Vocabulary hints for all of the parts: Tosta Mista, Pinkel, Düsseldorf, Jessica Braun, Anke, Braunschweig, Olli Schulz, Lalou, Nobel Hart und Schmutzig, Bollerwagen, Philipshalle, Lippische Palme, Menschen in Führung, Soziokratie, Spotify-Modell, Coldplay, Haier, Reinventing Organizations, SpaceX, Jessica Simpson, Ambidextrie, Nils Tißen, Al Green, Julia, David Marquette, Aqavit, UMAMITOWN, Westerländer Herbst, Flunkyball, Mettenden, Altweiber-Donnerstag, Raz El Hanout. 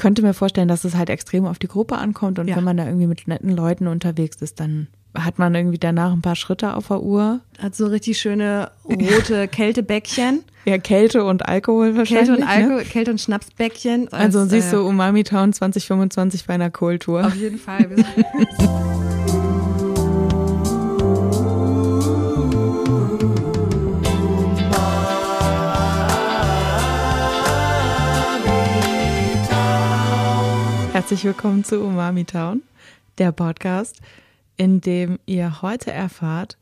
könnte mir vorstellen, dass es halt extrem auf die Gruppe ankommt und wenn man da irgendwie mit netten Leuten unterwegs ist, dann hat man irgendwie danach ein paar Schritte auf der Uhr. Hat so richtig schöne rote Kältebäckchen. Ja, Kälte und Alkohol wahrscheinlich. Kälte und Alkohol, ne? Kälte und Schnapsbäckchen. Also siehst du UMAMITOWN 2025 bei einer Kohltour. Auf jeden Fall. Herzlich willkommen zu UMAMITOWN, der Podcast, in dem ihr heute erfahrt,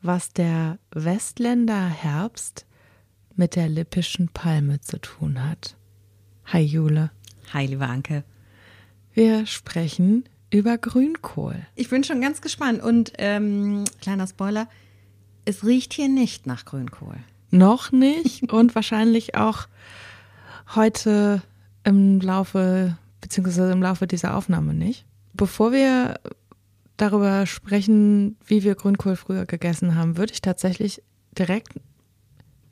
was der Westländer Herbst mit der lippischen Palme zu tun hat. Hi Jule. Hi liebe Anke. Wir sprechen über Grünkohl. Ich bin schon ganz gespannt und kleiner Spoiler, es riecht hier nicht nach Grünkohl. Noch nicht und wahrscheinlich auch heute im Laufe dieser Aufnahme nicht. Bevor wir darüber sprechen, wie wir Grünkohl früher gegessen haben, würde ich tatsächlich direkt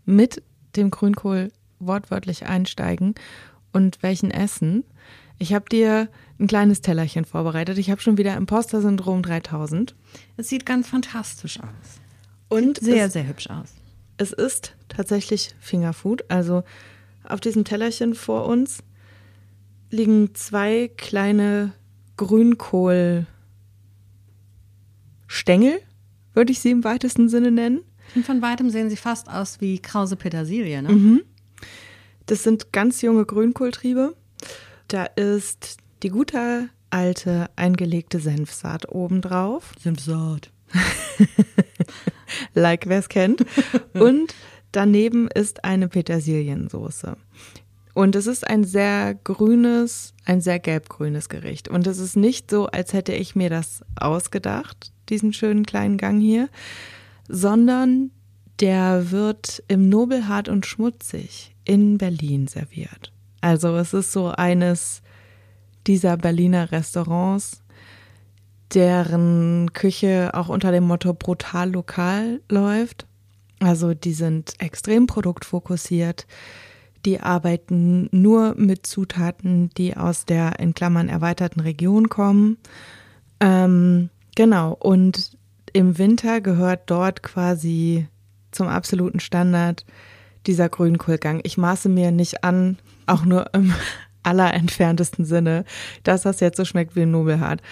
mit dem Grünkohl wortwörtlich einsteigen und welchen essen. Ich habe dir ein kleines Tellerchen vorbereitet. Ich habe schon wieder Imposter-Syndrom 3000. Es sieht ganz fantastisch aus. Und sehr hübsch aus. Es ist tatsächlich Fingerfood. Also auf diesem Tellerchen vor uns liegen zwei kleine Grünkohlstängel, würde ich sie im weitesten Sinne nennen. Und von weitem sehen sie fast aus wie krause Petersilie, ne? Mhm. Das sind ganz junge Grünkohltriebe. Da ist die gute alte eingelegte Senfsaat obendrauf. Senfsaat. Like, wer es kennt. Und daneben ist eine Petersiliensoße. Und es ist ein sehr gelbgrünes Gericht. Und es ist nicht so, als hätte ich mir das ausgedacht, diesen schönen kleinen Gang hier, sondern der wird im Nobel Hart und Schmutzig in Berlin serviert. Also es ist so eines dieser Berliner Restaurants, deren Küche auch unter dem Motto brutal lokal läuft. Also die sind extrem produktfokussiert. Die arbeiten nur mit Zutaten, die aus der, in Klammern, erweiterten Region kommen. Genau, und im Winter gehört dort quasi zum absoluten Standard dieser Grünkohlgang. Ich maße mir nicht an, auch nur im allerentferntesten Sinne, dass das jetzt so schmeckt wie ein Nobelhart.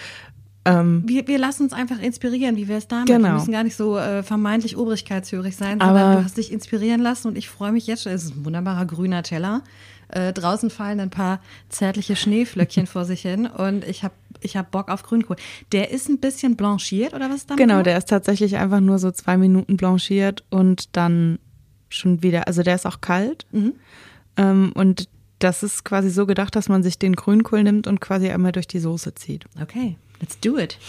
Wir lassen uns einfach inspirieren, wie wir es damit. Genau. Wir müssen gar nicht so vermeintlich obrigkeitshörig sein, sondern du hast dich inspirieren lassen und ich freue mich jetzt schon. Es ist ein wunderbarer grüner Teller. Draußen fallen ein paar zärtliche Schneeflöckchen vor sich hin und ich hab Bock auf Grünkohl. Der ist ein bisschen blanchiert oder was damit? Genau, der ist tatsächlich einfach nur so 2 Minuten blanchiert und dann schon wieder, also der ist auch kalt. Mhm. Und das ist quasi so gedacht, dass man sich den Grünkohl nimmt und quasi einmal durch die Soße zieht. Okay. Let's do it.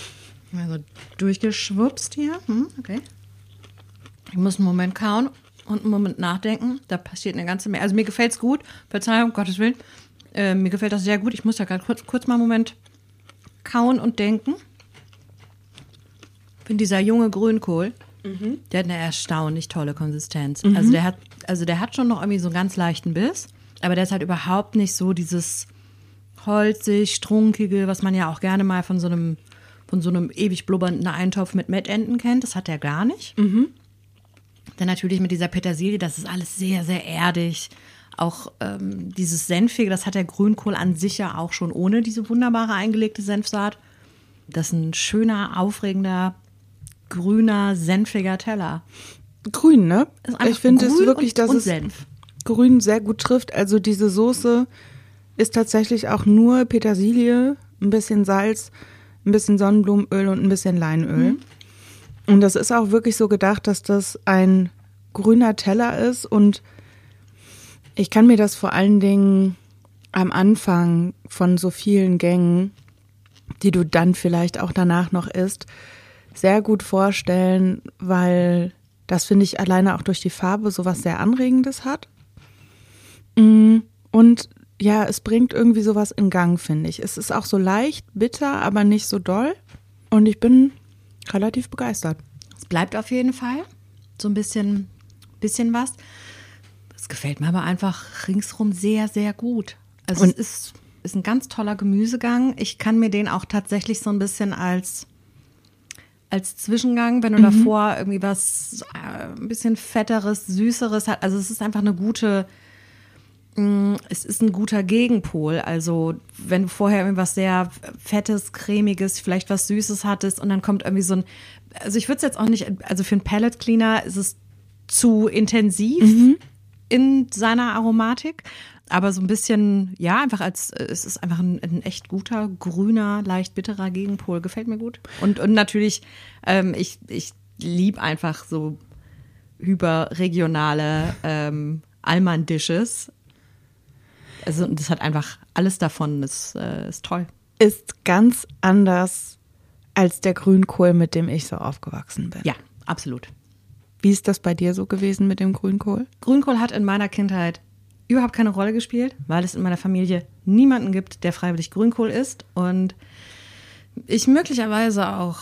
Also durchgeschwupst hier. Okay. Ich muss einen Moment kauen und einen Moment nachdenken. Da passiert eine ganze Menge. Also mir gefällt es gut. Verzeihung, um Gottes Willen. Mir gefällt das sehr gut. Ich muss da gerade kurz mal einen Moment kauen und denken. Ich finde, dieser junge Grünkohl, der hat eine erstaunlich tolle Konsistenz. Mhm. Also der hat schon noch irgendwie so einen ganz leichten Biss. Aber der ist halt überhaupt nicht so dieses holzig, strunkige, was man ja auch gerne mal von so einem ewig blubbernden Eintopf mit Mettenten kennt. Das hat er gar nicht. Mhm. Dann natürlich mit dieser Petersilie, das ist alles sehr, sehr erdig. Auch dieses Senfige, das hat der Grünkohl an sich ja auch schon ohne diese wunderbare eingelegte Senfsaat. Das ist ein schöner, aufregender, grüner, senfiger Teller. Grün, ne? Ich finde es wirklich, dass es Grün sehr gut trifft. Also diese Soße ist tatsächlich auch nur Petersilie, ein bisschen Salz, ein bisschen Sonnenblumenöl und ein bisschen Leinöl. Mhm. Und das ist auch wirklich so gedacht, dass das ein grüner Teller ist. Und ich kann mir das vor allen Dingen am Anfang von so vielen Gängen, die du dann vielleicht auch danach noch isst, sehr gut vorstellen, weil das, finde ich, alleine auch durch die Farbe sowas sehr Anregendes hat. Und ja, es bringt irgendwie sowas in Gang, finde ich. Es ist auch so leicht, bitter, aber nicht so doll. Und ich bin relativ begeistert. Es bleibt auf jeden Fall so ein bisschen was. Es gefällt mir aber einfach ringsrum sehr, sehr gut. Also und es ist Ist ein ganz toller Gemüsegang. Ich kann mir den auch tatsächlich so ein bisschen als Zwischengang, wenn du davor irgendwie was ein bisschen Fetteres, Süßeres hast. Also es ist einfach es ist ein guter Gegenpol. Also wenn du vorher irgendwas sehr Fettes, Cremiges, vielleicht was Süßes hattest und dann kommt irgendwie so ein, also ich würde es jetzt auch nicht, also für einen Palette Cleaner ist es zu intensiv in seiner Aromatik. Aber so ein bisschen, ja, einfach es ist einfach ein echt guter, grüner, leicht bitterer Gegenpol. Gefällt mir gut. Und natürlich, ich liebe einfach so überregionale Alman-Dishes. Also das hat einfach alles davon, das ist toll. Ist ganz anders als der Grünkohl, mit dem ich so aufgewachsen bin. Ja, absolut. Wie ist das bei dir so gewesen mit dem Grünkohl? Grünkohl hat in meiner Kindheit überhaupt keine Rolle gespielt, weil es in meiner Familie niemanden gibt, der freiwillig Grünkohl isst. Und ich möglicherweise auch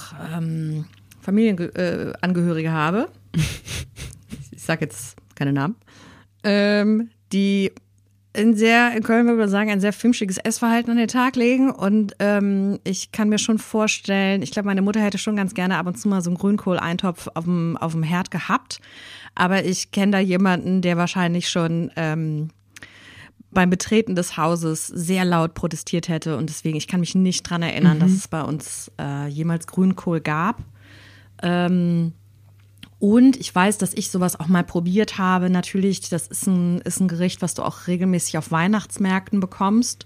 Familienangehörige habe, ich sage jetzt keine Namen, die in Köln würde man sagen, ein sehr fimschiges Essverhalten an den Tag legen. Und ich kann mir schon vorstellen, ich glaube, meine Mutter hätte schon ganz gerne ab und zu mal so einen Grünkohleintopf auf dem Herd gehabt. Aber ich kenne da jemanden, der wahrscheinlich schon beim Betreten des Hauses sehr laut protestiert hätte. Und deswegen, ich kann mich nicht dran erinnern, dass es bei uns jemals Grünkohl gab. Und ich weiß, dass ich sowas auch mal probiert habe. Natürlich, das ist ein Gericht, was du auch regelmäßig auf Weihnachtsmärkten bekommst.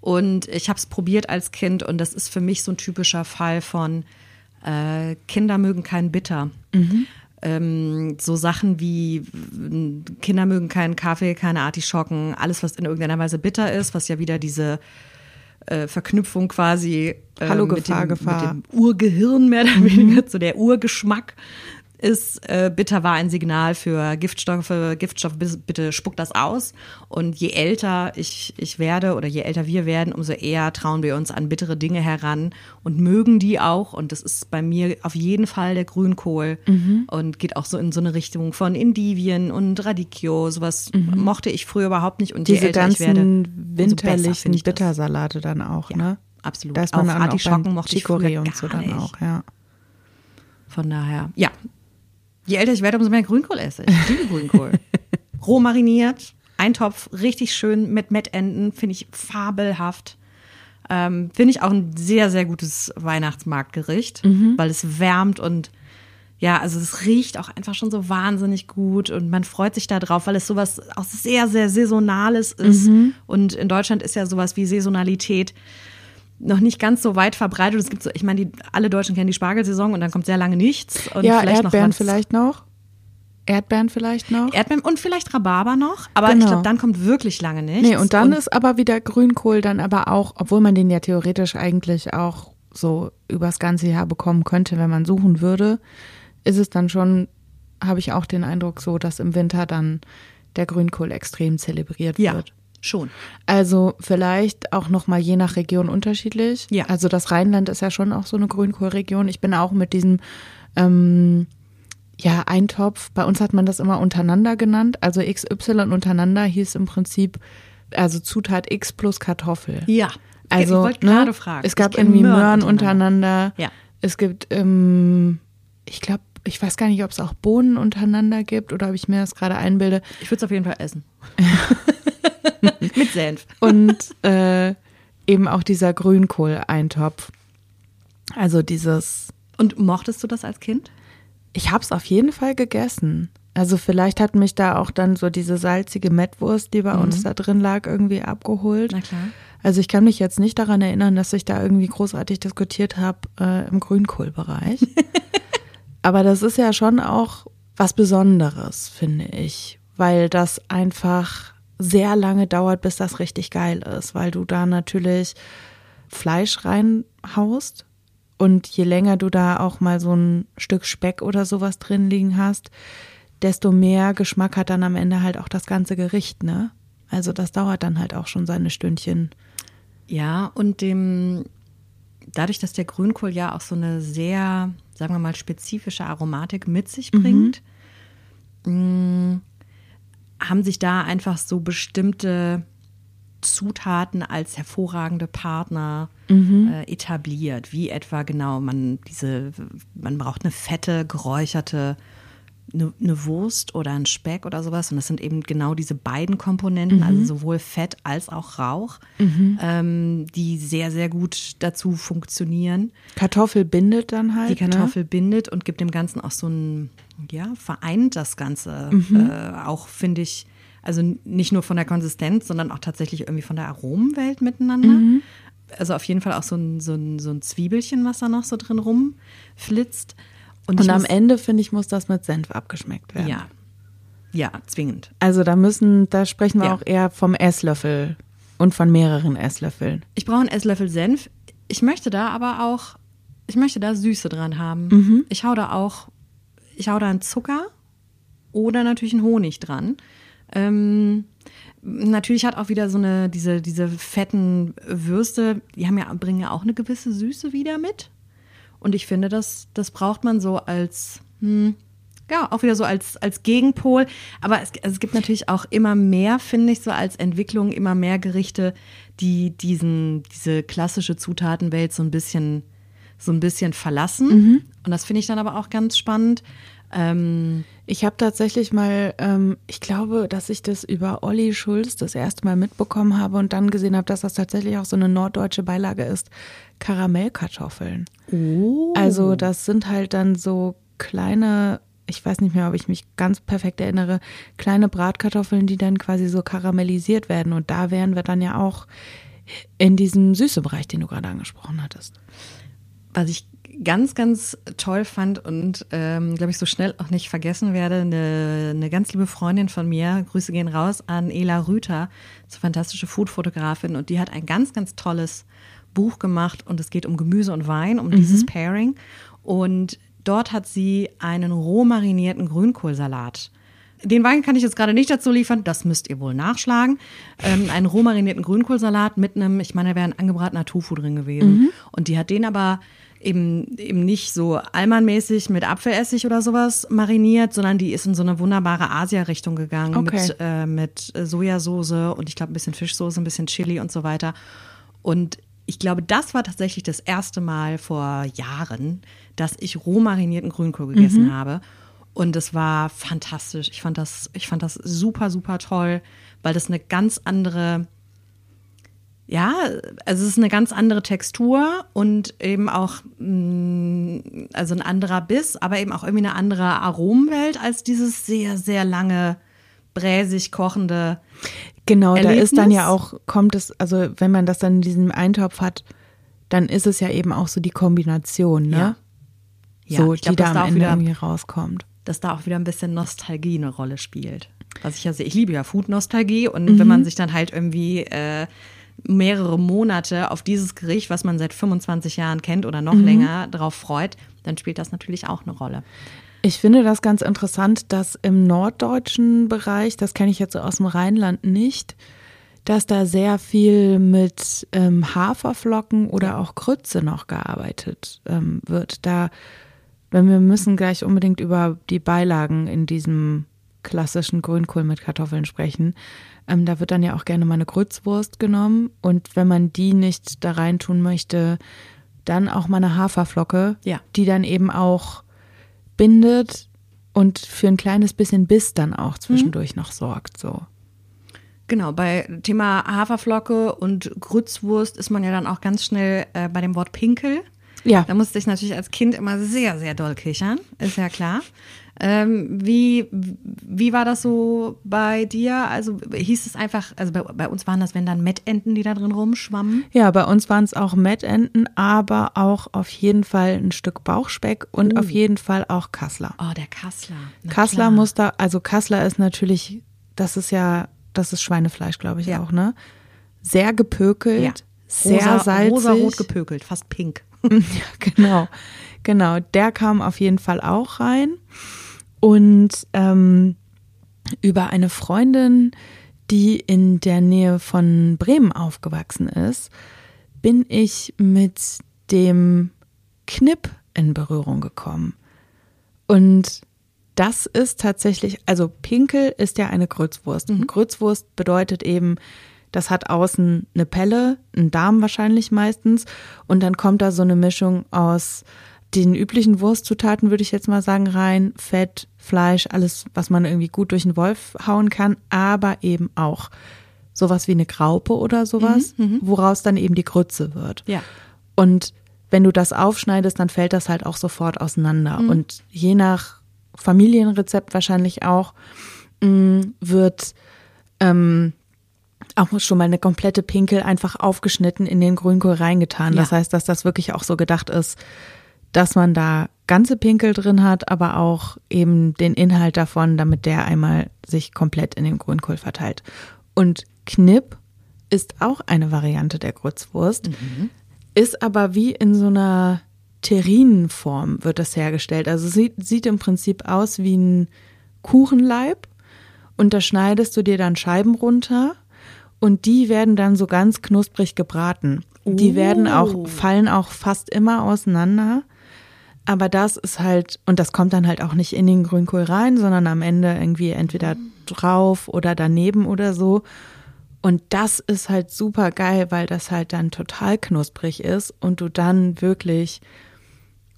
Und ich habe es probiert als Kind. Und das ist für mich so ein typischer Fall von Kinder mögen keinen Bitter. So Sachen wie Kinder mögen keinen Kaffee, keine Artischocken. Alles, was in irgendeiner Weise bitter ist, was ja wieder diese Verknüpfung quasi Hallo, Gefahr. Mit dem Urgehirn mehr oder weniger, so der Urgeschmack ist, bitter war ein Signal für Giftstoffe, bitte spuck das aus. Und je älter ich werde oder je älter wir werden, umso eher trauen wir uns an bittere Dinge heran und mögen die auch. Und das ist bei mir auf jeden Fall der Grünkohl und geht auch so in so eine Richtung von Endivien und Radicchio. Sowas mochte ich früher überhaupt nicht. Und je älter ich werde, umso besser finde ich das. Diese ganzen winterlichen Bittersalate dann auch, ja, ne? Absolut. Da ist man auch Artischocken mochte ich früher und so dann auch, ja. Von daher, ja. Je älter ich werde, umso mehr Grünkohl esse. Ich liebe Grünkohl. Roh mariniert, Eintopf, richtig schön mit Mettenden, finde ich fabelhaft. Finde ich auch ein sehr, sehr gutes Weihnachtsmarktgericht, weil es wärmt und ja, also es riecht auch einfach schon so wahnsinnig gut und man freut sich da drauf, weil es sowas auch sehr, sehr Saisonales ist. Und in Deutschland ist ja sowas wie Saisonalität noch nicht ganz so weit verbreitet. Es gibt so, ich meine, alle Deutschen kennen die Spargelsaison und dann kommt sehr lange nichts. Und ja, vielleicht Erdbeeren noch vielleicht noch. Erdbeeren vielleicht noch. Erdbeeren und vielleicht Rhabarber noch. Aber genau, ich glaube, dann kommt wirklich lange nichts. Nee, und dann ist aber wieder Grünkohl dann aber auch, obwohl man den ja theoretisch eigentlich auch so übers ganze Jahr bekommen könnte, wenn man suchen würde, ist es dann schon, habe ich auch den Eindruck so, dass im Winter dann der Grünkohl extrem zelebriert wird. Ja. Schon. Also vielleicht auch nochmal je nach Region unterschiedlich. Ja. Also das Rheinland ist ja schon auch so eine Grünkohlregion. Ich bin auch mit diesem Eintopf, bei uns hat man das immer untereinander genannt. Also XY untereinander hieß im Prinzip, also Zutat X plus Kartoffel. Ja, also, ich wollte gerade fragen. Es gab irgendwie Möhren untereinander. Ja. Es gibt, ich weiß gar nicht, ob es auch Bohnen untereinander gibt oder ob ich mir das gerade einbilde. Ich würde es auf jeden Fall essen. Mit Senf. Und eben auch dieser Grünkohl-Eintopf. Also dieses. Und mochtest du das als Kind? Ich habe es auf jeden Fall gegessen. Also vielleicht hat mich da auch dann so diese salzige Mettwurst, die bei uns da drin lag, irgendwie abgeholt. Na klar. Also ich kann mich jetzt nicht daran erinnern, dass ich da irgendwie großartig diskutiert habe im Grünkohlbereich. Aber das ist ja schon auch was Besonderes, finde ich. Weil das einfach sehr lange dauert, bis das richtig geil ist, weil du da natürlich Fleisch reinhaust und je länger du da auch mal so ein Stück Speck oder sowas drin liegen hast, desto mehr Geschmack hat dann am Ende halt auch das ganze Gericht, ne? Also das dauert dann halt auch schon seine Stündchen. Ja, und dadurch, dass der Grünkohl ja auch so eine sehr, sagen wir mal, spezifische Aromatik mit sich bringt, haben sich da einfach so bestimmte Zutaten als hervorragende Partner etabliert. Wie etwa genau man braucht eine fette, geräucherte eine Wurst oder ein Speck oder sowas. Und das sind eben genau diese beiden Komponenten, also sowohl Fett als auch Rauch, die sehr, sehr gut dazu funktionieren. Kartoffel bindet dann halt. Die Kartoffel bindet und gibt dem Ganzen auch so ein, ja, vereint das Ganze. Auch, finde ich, also nicht nur von der Konsistenz, sondern auch tatsächlich irgendwie von der Aromenwelt miteinander. Also auf jeden Fall auch so ein Zwiebelchen, was da noch so drin rumflitzt. Und am Ende, finde ich, muss das mit Senf abgeschmeckt werden. Ja, ja, zwingend. Also da sprechen wir auch eher vom Esslöffel und von mehreren Esslöffeln. Ich brauche einen Esslöffel Senf. Ich möchte da aber auch, Süße dran haben. Ich hau da einen Zucker oder natürlich einen Honig dran. Natürlich hat auch wieder so eine, diese fetten Würste, die bringen ja auch eine gewisse Süße wieder mit. Und ich finde, das braucht man so als, auch wieder so als Gegenpol. Aber es gibt natürlich auch immer mehr, finde ich, so als Entwicklung immer mehr Gerichte, die diese klassische Zutatenwelt so ein bisschen verlassen. Und das finde ich dann aber auch ganz spannend. Ich habe tatsächlich mal, ich glaube, dass ich das über Olli Schulz das erste Mal mitbekommen habe und dann gesehen habe, dass das tatsächlich auch so eine norddeutsche Beilage ist, Karamellkartoffeln. Oh. Also das sind halt dann so kleine, ich weiß nicht mehr, ob ich mich ganz perfekt erinnere, kleine Bratkartoffeln, die dann quasi so karamellisiert werden. Und da wären wir dann ja auch in diesem Süßebereich, den du gerade angesprochen hattest. Was ich ganz, ganz toll fand und, glaube ich, so schnell auch nicht vergessen werde, eine ganz liebe Freundin von mir, Grüße gehen raus an Ela Rüther, so fantastische Food-Fotografin, und die hat ein ganz, ganz tolles Buch gemacht und es geht um Gemüse und Wein, um dieses Pairing, und dort hat sie einen roh marinierten Grünkohlsalat. Den Wein kann ich jetzt gerade nicht dazu liefern, das müsst ihr wohl nachschlagen. Einen roh marinierten Grünkohlsalat mit einem, ich meine, da wäre ein angebratener Tofu drin gewesen. Und die hat den aber eben nicht so allmannmäßig mit Apfelessig oder sowas mariniert, sondern die ist in so eine wunderbare Asia-Richtung gegangen, mit Sojasauce und ich glaube ein bisschen Fischsoße, ein bisschen Chili und so weiter. Und ich glaube, das war tatsächlich das erste Mal vor Jahren, dass ich roh marinierten Grünkohl gegessen habe. Und es war fantastisch. Ich fand das super, super toll, weil das eine ganz andere, ja, also es ist eine ganz andere Textur und eben auch, also ein anderer Biss, aber eben auch irgendwie eine andere Aromenwelt als dieses sehr, sehr lange, bräsig kochende Erlebnis. Da ist dann ja auch, also wenn man das dann in diesem Eintopf hat, dann ist es ja eben auch so die Kombination, ne? Ja. So, ich glaub, die da am Ende irgendwie rauskommt. Dass da auch wieder ein bisschen Nostalgie eine Rolle spielt. Was ich ja sehe, ich liebe ja Food-Nostalgie und wenn man sich dann halt irgendwie mehrere Monate auf dieses Gericht, was man seit 25 Jahren kennt oder noch länger, drauf freut, dann spielt das natürlich auch eine Rolle. Ich finde das ganz interessant, dass im norddeutschen Bereich, das kenne ich jetzt so aus dem Rheinland nicht, dass da sehr viel mit Haferflocken oder auch Grütze noch gearbeitet wird. Wir müssen gleich unbedingt über die Beilagen in diesem klassischen Grünkohl mit Kartoffeln sprechen. Da wird dann ja auch gerne mal eine Grützwurst genommen und wenn man die nicht da rein tun möchte, dann auch mal eine Haferflocke, die dann eben auch bindet und für ein kleines bisschen Biss dann auch zwischendurch noch sorgt. So. Genau, bei Thema Haferflocke und Grützwurst ist man ja dann auch ganz schnell bei dem Wort Pinkel. Ja. Da musste ich natürlich als Kind immer sehr, sehr doll kichern, ist ja klar. Wie war das so bei dir? Also hieß es einfach, also bei uns waren das, wenn dann Mettenten, die da drin rumschwammen? Ja, bei uns waren es auch Mettenten, aber auch auf jeden Fall ein Stück Bauchspeck und auf jeden Fall auch Kassler. Oh, der Kassler. Kassler ist natürlich, das ist Schweinefleisch, glaube ich auch, ne? Sehr gepökelt, sehr salzig. Rosarot gepökelt, fast pink. Ja, genau. Der kam auf jeden Fall auch rein. Und über eine Freundin, die in der Nähe von Bremen aufgewachsen ist, bin ich mit dem Knipp in Berührung gekommen. Und das ist tatsächlich, also Pinkel ist ja eine Grützwurst. Und Grützwurst bedeutet eben, Das hat außen eine Pelle, einen Darm wahrscheinlich meistens. Und dann kommt da so eine Mischung aus den üblichen Wurstzutaten, würde ich jetzt mal sagen, rein. Fett, Fleisch, alles, was man irgendwie gut durch den Wolf hauen kann. Aber eben auch sowas wie eine Graupe oder sowas, woraus dann eben die Grütze wird. Ja. Und wenn du das aufschneidest, dann fällt das halt auch sofort auseinander. Mhm. Und je nach Familienrezept wahrscheinlich auch wird auch schon mal eine komplette Pinkel einfach aufgeschnitten in den Grünkohl reingetan. Ja. Das heißt, dass das wirklich auch so gedacht ist, dass man da ganze Pinkel drin hat, aber auch eben den Inhalt davon, damit der einmal sich komplett in den Grünkohl verteilt. Und Knipp ist auch eine Variante der Grützwurst, ist aber wie in so einer Terrinenform wird das hergestellt. Also sieht im Prinzip aus wie ein Kuchenleib und da schneidest du dir dann Scheiben runter und die werden dann so ganz knusprig gebraten. Die werden auch, fallen auch fast immer auseinander, aber das ist halt, und das kommt dann halt auch nicht in den Grünkohl rein, sondern am Ende irgendwie entweder drauf oder daneben oder so. Und das ist halt super geil, weil das halt dann total knusprig ist und du dann wirklich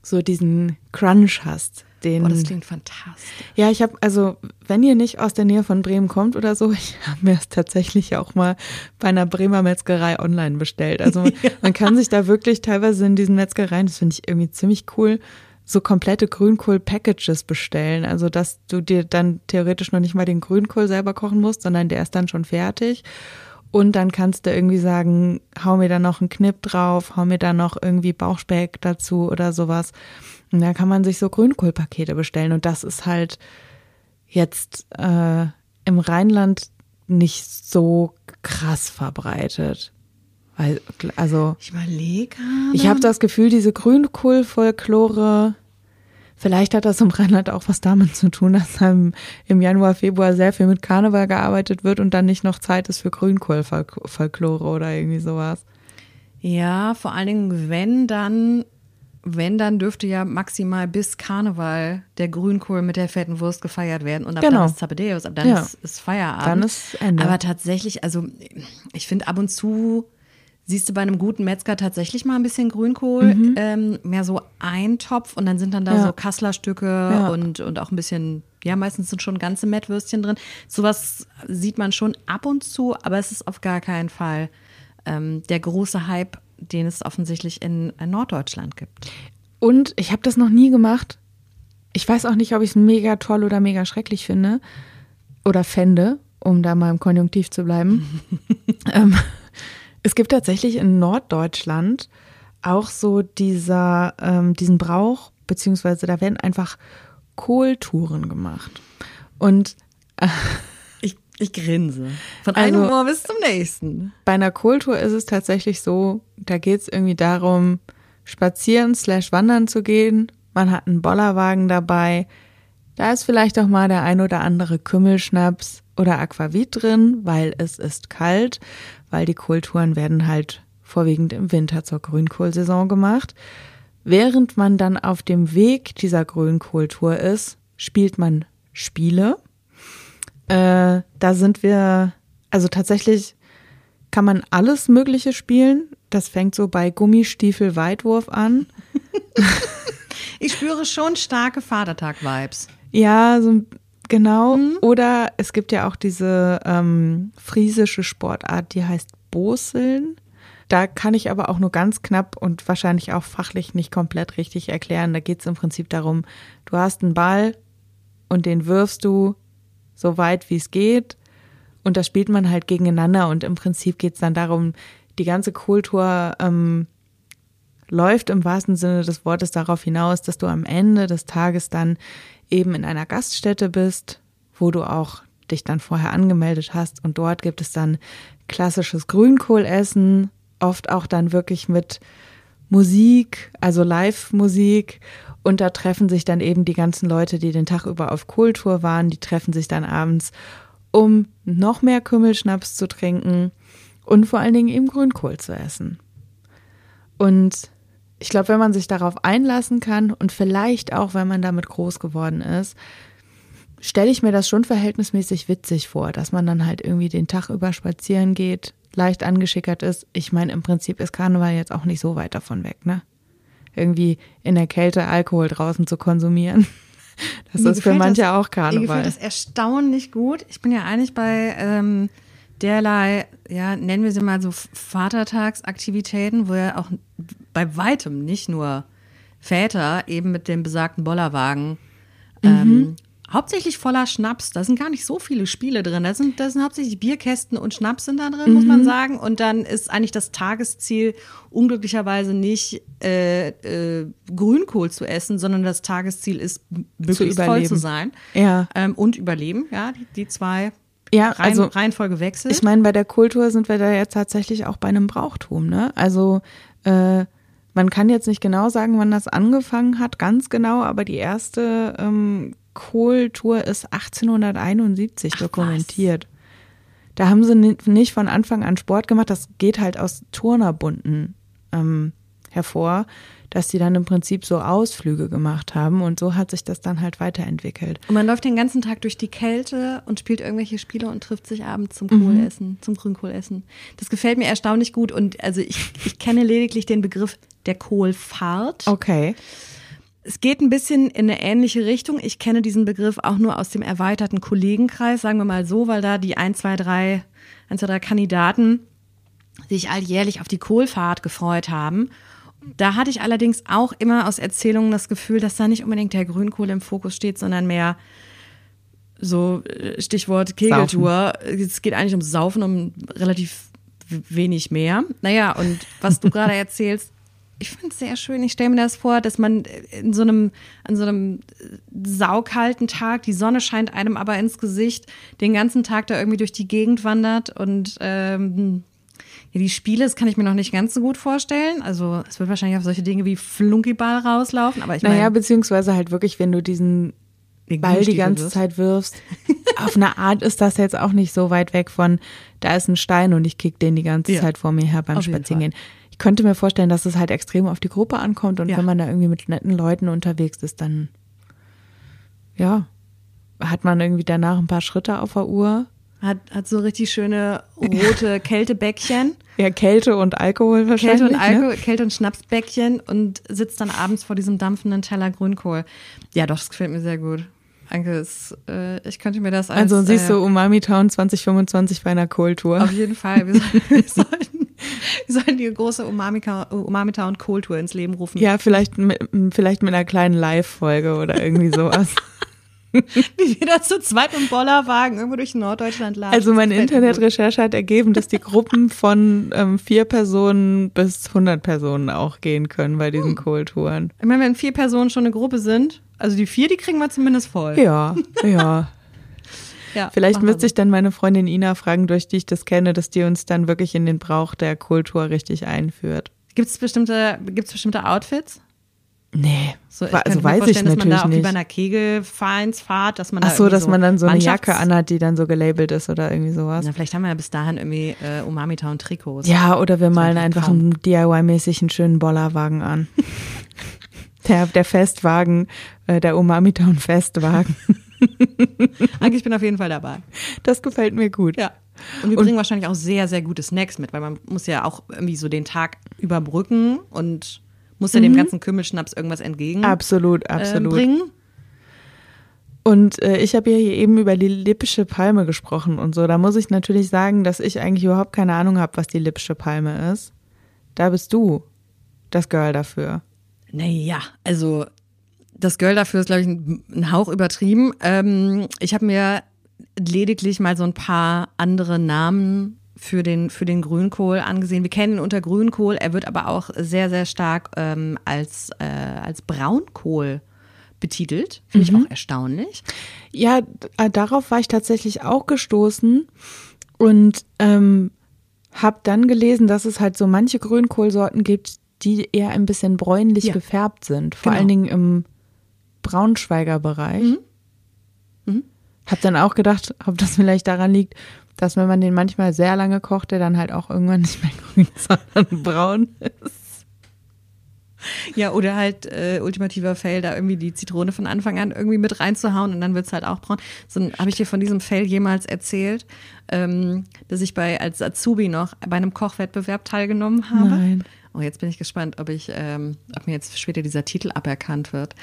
so diesen Crunch hast. Boah, das klingt fantastisch. Ja, ich habe, also wenn ihr nicht aus der Nähe von Bremen kommt oder so, ich habe mir das tatsächlich auch mal bei einer Bremer Metzgerei online bestellt. Also man kann sich da wirklich teilweise in diesen Metzgereien, das finde ich irgendwie ziemlich cool, so komplette Grünkohl-Packages bestellen. Also dass du dir dann theoretisch noch nicht mal den Grünkohl selber kochen musst, sondern der ist dann schon fertig. Und dann kannst du irgendwie sagen, hau mir da noch einen Knipp drauf, hau mir da noch irgendwie Bauchspeck dazu oder sowas. Und da kann man sich so Grünkohlpakete bestellen. Und das ist halt jetzt im Rheinland nicht so krass verbreitet. Weil, also, ich überlege. Ich habe das Gefühl, diese Grünkohlfolklore, vielleicht hat das im Rheinland auch was damit zu tun, dass im Januar, Februar sehr viel mit Karneval gearbeitet wird und dann nicht noch Zeit ist für Grünkohlfolklore oder irgendwie sowas. Ja, vor allen Dingen, wenn dann dürfte ja maximal bis Karneval der Grünkohl mit der fetten Wurst gefeiert werden und ab dann ist Zabadeus, ab dann ist Feierabend. Dann ist Ende. Aber tatsächlich, also ich finde ab und zu siehst du bei einem guten Metzger tatsächlich mal ein bisschen Grünkohl, mehr so Eintopf und dann sind dann da so Kasslerstücke und auch ein bisschen, ja meistens sind schon ganze Mettwürstchen drin. Sowas sieht man schon ab und zu, aber es ist auf gar keinen Fall der große Hype, den es offensichtlich in Norddeutschland gibt. Und ich habe das noch nie gemacht. Ich weiß auch nicht, ob ich es mega toll oder mega schrecklich finde oder fände, um da mal im Konjunktiv zu bleiben. Es gibt tatsächlich in Norddeutschland auch so diesen Brauch, beziehungsweise da werden einfach Kohltouren gemacht. Und ich grinse. Von einem Humor bis zum nächsten. Bei einer Kohltour ist es tatsächlich so, da geht es irgendwie darum, spazieren / wandern zu gehen. Man hat einen Bollerwagen dabei. Da ist vielleicht auch mal der ein oder andere Kümmelschnaps oder Aqavit drin, weil es ist kalt, weil die Kohltouren werden halt vorwiegend im Winter zur Grünkohlsaison gemacht. Während man dann auf dem Weg dieser Grünkohltour ist, spielt man Spiele. Da sind wir, also tatsächlich kann man alles Mögliche spielen. Das fängt so bei Gummistiefel-Weitwurf an. Ich spüre schon starke Vatertag-Vibes. Ja, so, genau. Mhm. Oder es gibt ja auch diese friesische Sportart, die heißt Boseln. Da kann ich aber auch nur ganz knapp und wahrscheinlich auch fachlich nicht komplett richtig erklären. Da geht es im Prinzip darum, du hast einen Ball und den wirfst du so weit wie es geht und das spielt man halt gegeneinander und im Prinzip geht es dann darum, die ganze Kohltour läuft im wahrsten Sinne des Wortes darauf hinaus, dass du am Ende des Tages dann eben in einer Gaststätte bist, wo du auch dich dann vorher angemeldet hast und dort gibt es dann klassisches Grünkohlessen, oft auch dann wirklich mit Musik, also Live-Musik. Und da treffen sich dann eben die ganzen Leute, die den Tag über auf Kohltour waren, die treffen sich dann abends, um noch mehr Kümmelschnaps zu trinken und vor allen Dingen eben Grünkohl zu essen. Und ich glaube, wenn man sich darauf einlassen kann und vielleicht auch, wenn man damit groß geworden ist, stelle ich mir das schon verhältnismäßig witzig vor, dass man dann halt irgendwie den Tag über spazieren geht, leicht angeschickert ist. Ich meine, im Prinzip ist Karneval jetzt auch nicht so weit davon weg, ne? Irgendwie in der Kälte Alkohol draußen zu konsumieren. Das ist für manche auch Karneval. Mir gefällt das erstaunlich gut. Ich bin ja eigentlich bei derlei, ja, nennen wir sie mal so Vatertagsaktivitäten, wo ja auch bei weitem nicht nur Väter eben mit dem besagten Bollerwagen hauptsächlich voller Schnaps. Da sind gar nicht so viele Spiele drin. Da sind hauptsächlich Bierkästen und Schnaps sind da drin, muss man sagen. Und dann ist eigentlich das Tagesziel unglücklicherweise nicht Grünkohl zu essen, sondern das Tagesziel ist, möglichst voll zu sein. Ja. Und überleben, ja, die zwei Reihenfolge wechseln. Ich meine, bei der Kultur sind wir da jetzt tatsächlich auch bei einem Brauchtum, ne? Also man kann jetzt nicht genau sagen, wann das angefangen hat, ganz genau, aber die erste Kohl-Tour ist 1871 dokumentiert. Was? Da haben sie nicht von Anfang an Sport gemacht. Das geht halt aus Turnerbunden hervor, dass die dann im Prinzip so Ausflüge gemacht haben. Und so hat sich das dann halt weiterentwickelt. Und man läuft den ganzen Tag durch die Kälte und spielt irgendwelche Spiele und trifft sich abends zum Kohlessen, zum Grünkohlessen. Das gefällt mir erstaunlich gut. Und also ich kenne lediglich den Begriff der Kohlfahrt. Okay. Es geht ein bisschen in eine ähnliche Richtung. Ich kenne diesen Begriff auch nur aus dem erweiterten Kollegenkreis, sagen wir mal so, weil da die 1, 2, 3 Kandidaten sich alljährlich auf die Kohlfahrt gefreut haben. Da hatte ich allerdings auch immer aus Erzählungen das Gefühl, dass da nicht unbedingt der Grünkohl im Fokus steht, sondern mehr so Stichwort Kegeltour. Saufen. Es geht eigentlich um Saufen, um relativ wenig mehr. Naja, und was du gerade erzählst, ich finde es sehr schön, ich stelle mir das vor, dass man an so einem saukalten Tag, die Sonne scheint einem aber ins Gesicht, den ganzen Tag da irgendwie durch die Gegend wandert und ja, die Spiele, das kann ich mir noch nicht ganz so gut vorstellen. Also es wird wahrscheinlich auf solche Dinge wie Flunkyball rauslaufen, aber ich meine… Naja, beziehungsweise halt wirklich, wenn du diesen Ball die ganze Zeit wirfst, auf eine Art ist das jetzt auch nicht so weit weg von, da ist ein Stein und ich kick den die ganze Zeit vor mir her beim Spazierengehen. Ich könnte mir vorstellen, dass es halt extrem auf die Gruppe ankommt und wenn man da irgendwie mit netten Leuten unterwegs ist, dann hat man irgendwie danach ein paar Schritte auf der Uhr. Hat so richtig schöne rote Kältebäckchen. Ja, Kälte und Alkohol wahrscheinlich. Kälte und Alkohol, ne? Kälte und Schnapsbäckchen und sitzt dann abends vor diesem dampfenden Teller Grünkohl. Ja, doch, das gefällt mir sehr gut. Danke, ich könnte mir das als… Also siehst du UMAMITOWN 2025 bei einer Kohltour. Auf jeden Fall, wir sollten die große UMAMITOWN Kohltour ins Leben rufen. Ja, vielleicht mit einer kleinen Live-Folge oder irgendwie sowas. Wie wir da zu zweit im Bollerwagen irgendwo durch Norddeutschland lagen. Also meine Internetrecherche hat ergeben, dass die Gruppen von 4 Personen bis 100 Personen auch gehen können bei diesen Kohltouren. Ich meine, wenn 4 Personen schon eine Gruppe sind, also die 4, die kriegen wir zumindest voll. Ja. Ja, vielleicht müsste ich dann meine Freundin Ina fragen, durch die ich das kenne, dass die uns dann wirklich in den Brauch der Kohltour richtig einführt. Gibt's bestimmte Outfits? Nee, so, also weiß ich natürlich nicht. Dass man da auch wie bei einer Kegelvereinsfahrt, dass man da man dann so eine Jacke anhat, die dann so gelabelt ist oder irgendwie sowas. Na, vielleicht haben wir ja bis dahin irgendwie UMAMITOWN Trikots. Ja, oder wir malen einfach einen DIY-mäßigen schönen Bollerwagen an. der Festwagen, der UMAMITOWN Festwagen. Eigentlich bin ich auf jeden Fall dabei. Das gefällt mir gut. Ja. Und wir bringen wahrscheinlich auch sehr, sehr gute Snacks mit, weil man muss ja auch irgendwie so den Tag überbrücken und muss ja dem ganzen Kümmelschnaps irgendwas entgegen. Absolut. Bringen. Und ich habe ja hier eben über die Lippische Palme gesprochen und so. Da muss ich natürlich sagen, dass ich eigentlich überhaupt keine Ahnung habe, was die Lippische Palme ist. Da bist du das Girl dafür. Naja, also das Girl dafür ist, glaube ich, ein Hauch übertrieben. Ich habe mir lediglich mal so ein paar andere Namen für den Grünkohl angesehen. Wir kennen ihn unter Grünkohl, er wird aber auch sehr, sehr stark als Braunkohl betitelt. Finde ich auch erstaunlich. Ja, darauf war ich tatsächlich auch gestoßen und habe dann gelesen, dass es halt so manche Grünkohlsorten gibt, die eher ein bisschen bräunlich gefärbt sind. Vor allen Dingen im Braunschweiger Bereich. Hab dann auch gedacht, ob das vielleicht daran liegt, dass wenn man den manchmal sehr lange kocht, der dann halt auch irgendwann nicht mehr grün, sondern braun ist. Ja, oder halt ultimativer Fail, da irgendwie die Zitrone von Anfang an irgendwie mit reinzuhauen und dann wird es halt auch braun. So, habe ich dir von diesem Fail jemals erzählt, dass ich als Azubi noch bei einem Kochwettbewerb teilgenommen habe? Nein. Oh, jetzt bin ich gespannt, ob mir jetzt später dieser Titel aberkannt wird.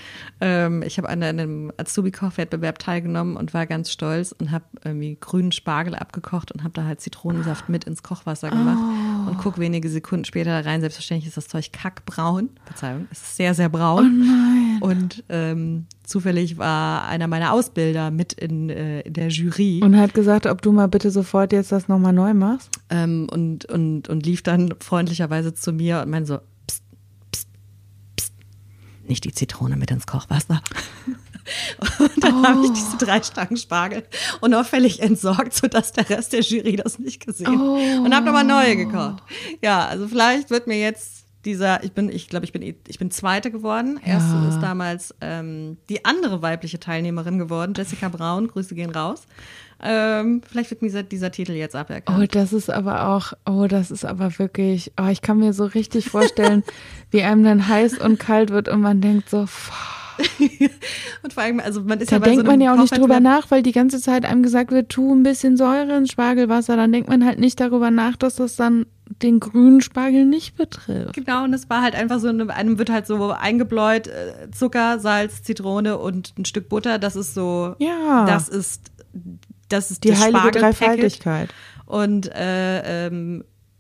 Ich habe an einem Azubi-Kochwettbewerb teilgenommen und war ganz stolz und habe irgendwie grünen Spargel abgekocht und habe da halt Zitronensaft mit ins Kochwasser gemacht. Oh. Und guck wenige Sekunden später da rein. Selbstverständlich ist das Zeug kackbraun. Verzeihung, es ist sehr, sehr braun. Oh nein. Und zufällig war einer meiner Ausbilder mit in der Jury. Und hat gesagt, ob du mal bitte sofort jetzt das nochmal neu machst. Und lief dann freundlicherweise zu mir und meinte so, pst, pst, pst, nicht die Zitrone mit ins Kochwasser. Und dann habe ich diese 3 Stangen Spargel unauffällig entsorgt, sodass der Rest der Jury das nicht gesehen hat. Und habe nochmal neue gekocht. Ja, also vielleicht wird mir jetzt ich bin Zweite geworden. Ja. Erste ist damals die andere weibliche Teilnehmerin geworden, Jessica Braun, Grüße gehen raus. Vielleicht wird mir dieser Titel jetzt aberkannt. Das ist aber wirklich, ich kann mir so richtig vorstellen, wie einem dann heiß und kalt wird und man denkt so, und vor allem, also man ist da ja bei denkt so man ja auch nicht drüber nach, weil die ganze Zeit einem gesagt wird, tu ein bisschen Säure ins Spargelwasser, dann denkt man halt nicht darüber nach, dass das dann den grünen Spargel nicht betrifft. Genau, und es war halt einfach so, einem wird halt so eingebläut, Zucker, Salz, Zitrone und ein Stück Butter, das ist so, ja. Das ist die heilige Dreifaltigkeit. Und das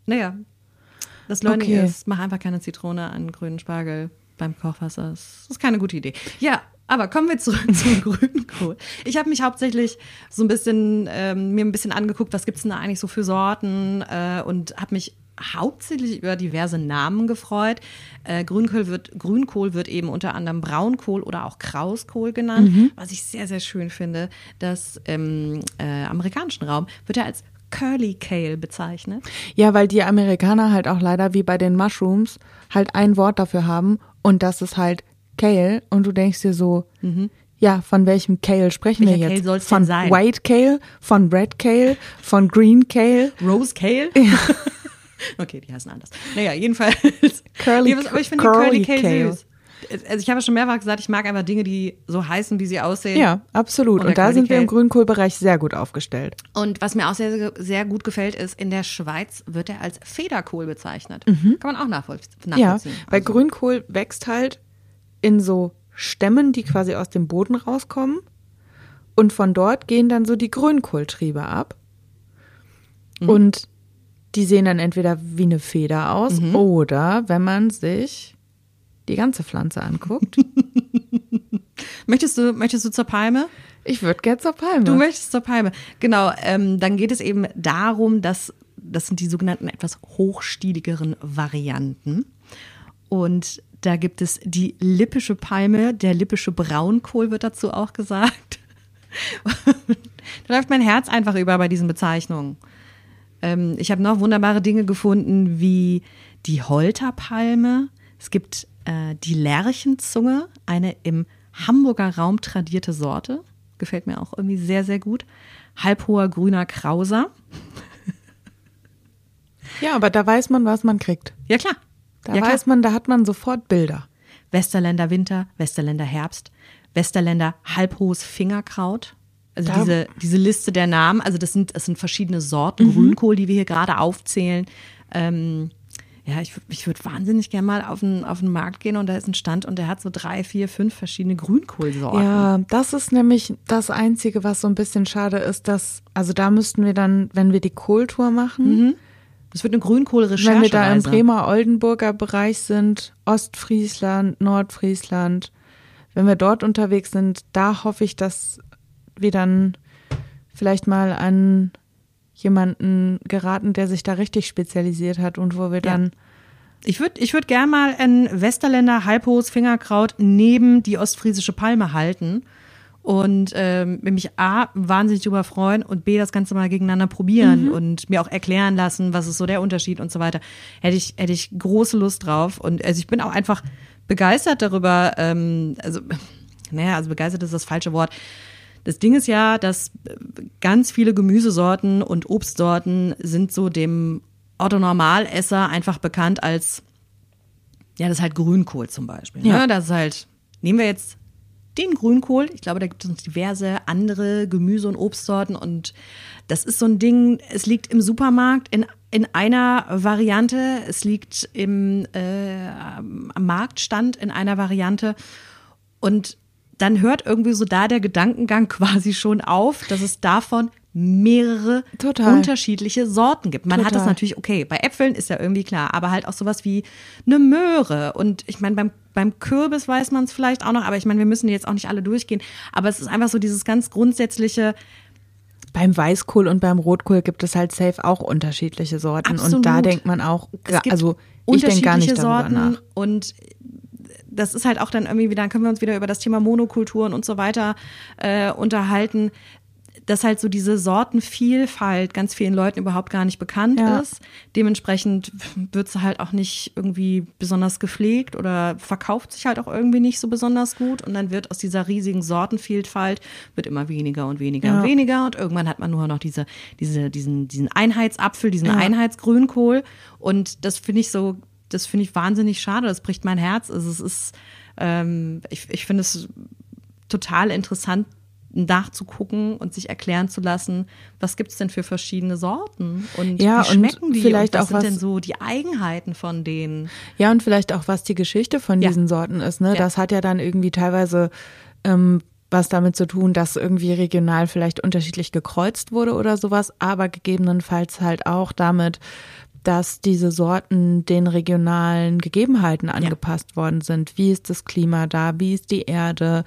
Learning ist, mach einfach keine Zitrone an grünen Spargel beim Kochwasser. Das ist keine gute Idee. Ja, aber kommen wir zurück zum Grünkohl. Ich habe mich hauptsächlich so ein bisschen, angeguckt, was gibt es denn da eigentlich so für Sorten und habe mich hauptsächlich über diverse Namen gefreut. Grünkohl wird eben unter anderem Braunkohl oder auch Krauskohl genannt, was ich sehr, sehr schön finde, dass im amerikanischen Raum wird er als Curly Kale bezeichnet. Ja, weil die Amerikaner halt auch leider wie bei den Mushrooms halt ein Wort dafür haben und das ist halt Kale und du denkst dir so, ja, von welchem Kale sprechen wir jetzt? Kale soll's denn sein? Von White Kale, von Red Kale, von Green Kale. Rose Kale? Ja. Okay, die heißen anders. Naja, jedenfalls. Aber ich finde Curly Kale süß. Also ich habe ja schon mehrfach gesagt, ich mag einfach Dinge, die so heißen, wie sie aussehen. Ja, absolut. Und da sind wir im Grünkohlbereich sehr gut aufgestellt. Und was mir auch sehr, sehr gut gefällt ist, in der Schweiz wird er als Federkohl bezeichnet. Kann man auch nachvollziehen. Ja, weil Grünkohl wächst halt in so Stämmen, die quasi aus dem Boden rauskommen. Und von dort gehen dann so die Grünkohltriebe ab. Und die sehen dann entweder wie eine Feder aus oder wenn man sich die ganze Pflanze anguckt. Möchtest du zur Palme? Ich würde gerne zur Palme. Du möchtest zur Palme. Genau, dann geht es eben darum, dass das sind die sogenannten etwas hochstieligeren Varianten. Und da gibt es die lippische Palme, der lippische Braunkohl wird dazu auch gesagt. Da läuft mein Herz einfach über bei diesen Bezeichnungen. Ich habe noch wunderbare Dinge gefunden, wie die Holterpalme. Es gibt die Lerchenzunge, eine im Hamburger Raum tradierte Sorte. Gefällt mir auch irgendwie sehr, sehr gut. Halbhoher grüner Krauser. Ja, aber da weiß man, was man kriegt. Ja, klar. Da hat man sofort Bilder. Westerländer Winter, Westerländer Herbst, Westerländer halbhohes Fingerkraut. Also diese Liste der Namen, also das sind verschiedene Sorten Grünkohl, die wir hier gerade aufzählen. Ich würde wahnsinnig gerne mal auf den Markt gehen und da ist ein Stand und der hat so 3, 4, 5 verschiedene Grünkohlsorten. Ja, das ist nämlich das Einzige, was so ein bisschen schade ist, dass, also da müssten wir dann, wenn wir die Kohltour machen, das wird eine Grünkohlrecherche. Wenn wir da im Bremer Oldenburger Bereich sind, Ostfriesland, Nordfriesland, wenn wir dort unterwegs sind, da hoffe ich, dass wir dann vielleicht mal an jemanden geraten, der sich da richtig spezialisiert hat und wo wir dann... Ich würde gerne mal ein Westerländer halbhohes Fingerkraut neben die ostfriesische Palme halten und mich A, wahnsinnig drüber freuen und B, das Ganze mal gegeneinander probieren und mir auch erklären lassen, was ist so der Unterschied und so weiter. Hätte ich große Lust drauf und also ich bin auch einfach begeistert darüber, begeistert ist das falsche Wort. Das Ding ist ja, dass ganz viele Gemüsesorten und Obstsorten sind so dem Otto-Normalesser einfach bekannt als Ja, das ist halt Grünkohl zum Beispiel. Ja. Ne? Das ist halt, nehmen wir jetzt den Grünkohl. Ich glaube, da gibt es diverse andere Gemüse- und Obstsorten. Und das ist so ein Ding, es liegt im Supermarkt in einer Variante. Es liegt im am Marktstand in einer Variante. Und dann hört irgendwie so da der Gedankengang quasi schon auf, dass es davon mehrere unterschiedliche Sorten gibt. Man hat das natürlich, okay, bei Äpfeln ist ja irgendwie klar, aber halt auch sowas wie eine Möhre. Und ich meine, beim Kürbis weiß man es vielleicht auch noch, aber ich meine, wir müssen jetzt auch nicht alle durchgehen. Aber es ist einfach so dieses ganz grundsätzliche. Beim Weißkohl und beim Rotkohl gibt es halt safe auch unterschiedliche Sorten. Absolut. Und da denkt man auch, also ich denke gar nicht darüber nach. Und das ist halt auch dann irgendwie, dann können wir uns wieder über das Thema Monokulturen und so weiter unterhalten, dass halt so diese Sortenvielfalt ganz vielen Leuten überhaupt gar nicht bekannt ist. Dementsprechend wird sie halt auch nicht irgendwie besonders gepflegt oder verkauft sich halt auch irgendwie nicht so besonders gut. Und dann wird aus dieser riesigen Sortenvielfalt wird immer weniger und weniger und weniger. Und irgendwann hat man nur noch diesen Einheitsapfel, diesen Einheitsgrünkohl. Und das finde ich so, das finde ich wahnsinnig schade. Das bricht mein Herz. Also es ist, ich finde es total interessant, nachzugucken und sich erklären zu lassen, was gibt es denn für verschiedene Sorten und wie schmecken und die vielleicht und was auch sind denn so die Eigenheiten von denen. Ja, und vielleicht auch, was die Geschichte von diesen Sorten ist. Ne? Ja. Das hat ja dann irgendwie teilweise was damit zu tun, dass irgendwie regional vielleicht unterschiedlich gekreuzt wurde oder sowas, aber gegebenenfalls halt auch damit, dass diese Sorten den regionalen Gegebenheiten angepasst worden sind. Wie ist das Klima da? Wie ist die Erde?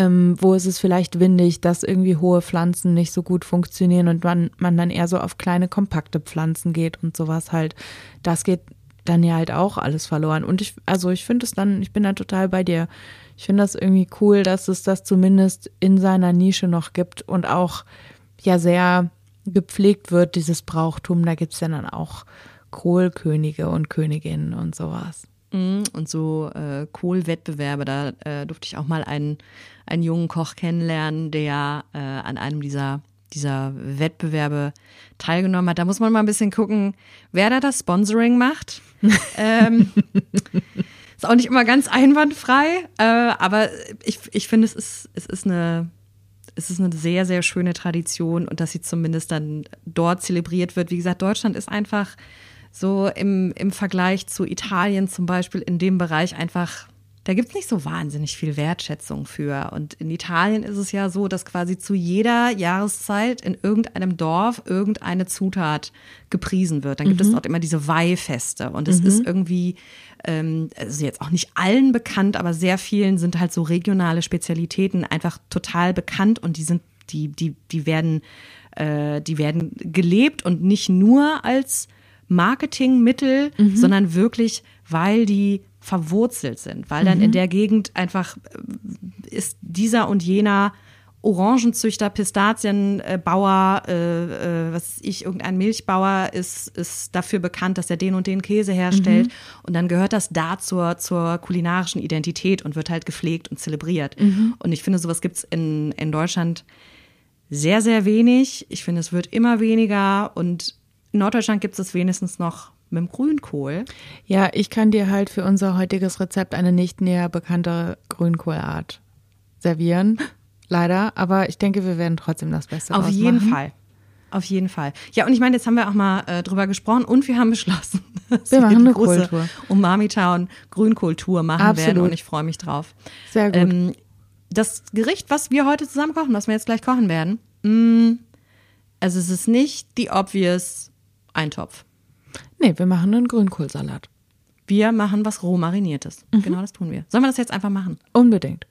Wo ist es vielleicht windig, dass irgendwie hohe Pflanzen nicht so gut funktionieren und man dann eher so auf kleine, kompakte Pflanzen geht und sowas halt. Das geht dann ja halt auch alles verloren. Und ich finde es dann, ich bin da total bei dir. Ich finde das irgendwie cool, dass es das zumindest in seiner Nische noch gibt und auch ja sehr gepflegt wird, dieses Brauchtum. Da gibt es ja dann auch Kohlkönige und Königinnen und sowas. Und so Kohlwettbewerbe, da durfte ich auch mal einen jungen Koch kennenlernen, der an einem dieser Wettbewerbe teilgenommen hat. Da muss man mal ein bisschen gucken, wer da das Sponsoring macht. Ist auch nicht immer ganz einwandfrei, aber ich finde, es ist eine sehr, sehr schöne Tradition und dass sie zumindest dann dort zelebriert wird. Wie gesagt, Deutschland ist einfach so im Vergleich zu Italien zum Beispiel in dem Bereich einfach, da gibt es nicht so wahnsinnig viel Wertschätzung für. Und in Italien ist es ja so, dass quasi zu jeder Jahreszeit in irgendeinem Dorf irgendeine Zutat gepriesen wird. Dann gibt es dort immer diese Weihfeste und es ist irgendwie, also jetzt auch nicht allen bekannt, aber sehr vielen sind halt so regionale Spezialitäten einfach total bekannt und die werden gelebt und nicht nur als Marketingmittel, sondern wirklich, weil die verwurzelt sind, weil dann in der Gegend einfach ist dieser und jener Orangenzüchter, Pistazienbauer, irgendein Milchbauer ist dafür bekannt, dass er den und den Käse herstellt. Und dann gehört das da zur kulinarischen Identität und wird halt gepflegt und zelebriert. Und ich finde, sowas gibt's in Deutschland sehr, sehr wenig. Ich finde, es wird immer weniger. Und in Norddeutschland gibt es wenigstens noch mit dem Grünkohl. Ja, ich kann dir halt für unser heutiges Rezept eine nicht näher bekannte Grünkohlart servieren. Leider, aber ich denke, wir werden trotzdem das Beste draus machen. Auf jeden Fall. Ja, und ich meine, jetzt haben wir auch mal drüber gesprochen und wir haben beschlossen, dass wir eine große UMAMITOWN-Grünkohl-Tour machen werden und ich freue mich drauf. Sehr gut. Das Gericht, was wir heute zusammen kochen, was wir jetzt gleich kochen werden, also es ist nicht die obvious Eintopf. Nee, wir machen einen Grünkohlsalat. Wir machen was roh mariniertes. Genau, das tun wir. Sollen wir das jetzt einfach machen? Unbedingt.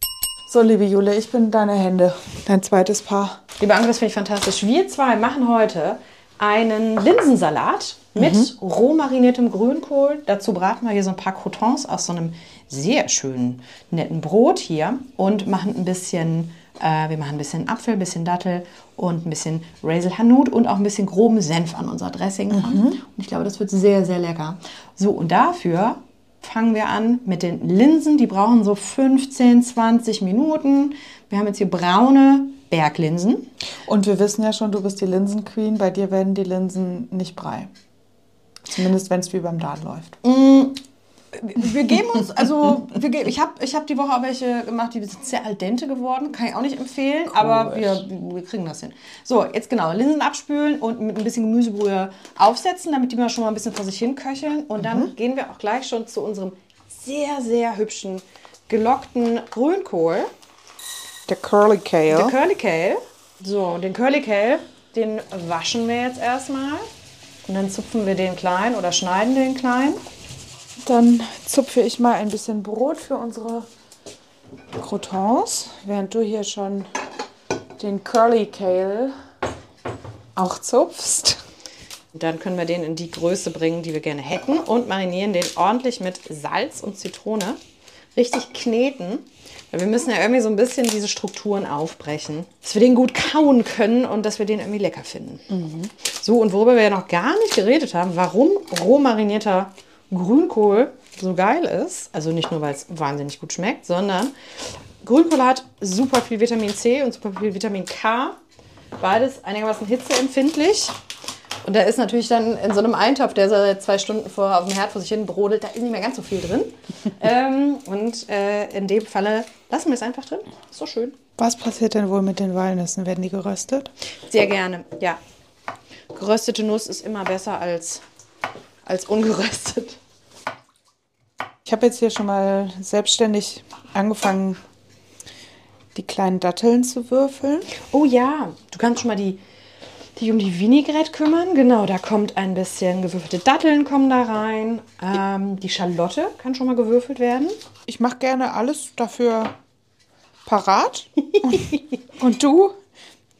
So, liebe Jule, ich bin deine Hände, dein zweites Paar. Liebe Anke, das finde ich fantastisch. Wir zwei machen heute einen Linsensalat mit roh mariniertem Grünkohl. Dazu braten wir hier so ein paar Croutons aus so einem sehr schönen, netten Brot hier und machen ein bisschen Apfel, ein bisschen Dattel und ein bisschen Raz El Hanout und auch ein bisschen groben Senf an unser Dressing ran. Und ich glaube, das wird sehr, sehr lecker. So, und dafür fangen wir an mit den Linsen. Die brauchen so 15, 20 Minuten. Wir haben jetzt hier braune Berglinsen. Und wir wissen ja schon, du bist die Linsenqueen. Bei dir werden die Linsen nicht brei. Zumindest, wenn es wie beim Laden läuft. wir geben uns, also ich hab die Woche auch welche gemacht, die sind sehr al dente geworden, kann ich auch nicht empfehlen, cool, aber wir kriegen das hin. So, jetzt genau, Linsen abspülen und mit ein bisschen Gemüsebrühe aufsetzen, damit die mal schon mal ein bisschen vor sich hin köcheln. Und dann gehen wir auch gleich schon zu unserem sehr, sehr hübschen, gelockten Grünkohl. Der Curly Kale. Der Curly Kale. So, den Curly Kale, den waschen wir jetzt erstmal. Und dann zupfen wir den klein oder schneiden den klein. Dann zupfe ich mal ein bisschen Brot für unsere Croutons, während du hier schon den Curly Kale auch zupfst. Dann können wir den in die Größe bringen, die wir gerne hätten, und marinieren den ordentlich mit Salz und Zitrone. Richtig kneten, weil wir müssen ja irgendwie so ein bisschen diese Strukturen aufbrechen, dass wir den gut kauen können und dass wir den irgendwie lecker finden. Mhm. So, und worüber wir ja noch gar nicht geredet haben, warum roh marinierter Grünkohl so geil ist, also nicht nur, weil es wahnsinnig gut schmeckt, sondern Grünkohl hat super viel Vitamin C und super viel Vitamin K, beides einigermaßen hitzeempfindlich. Und da ist natürlich dann in so einem Eintopf, der seit 2 Stunden auf dem Herd vor sich hin brodelt, da ist nicht mehr ganz so viel drin. In dem Falle lassen wir es einfach drin. Ist doch schön. Was passiert denn wohl mit den Walnüssen? Werden die geröstet? Sehr gerne, ja. Geröstete Nuss ist immer besser als ungeröstet. Ich habe jetzt hier schon mal selbstständig angefangen, die kleinen Datteln zu würfeln. Oh ja, du kannst schon mal die um die Vinaigrette kümmern. Genau, da kommt ein bisschen gewürfelte Datteln kommen da rein. Die Schalotte kann schon mal gewürfelt werden. Ich mache gerne alles dafür parat. Und du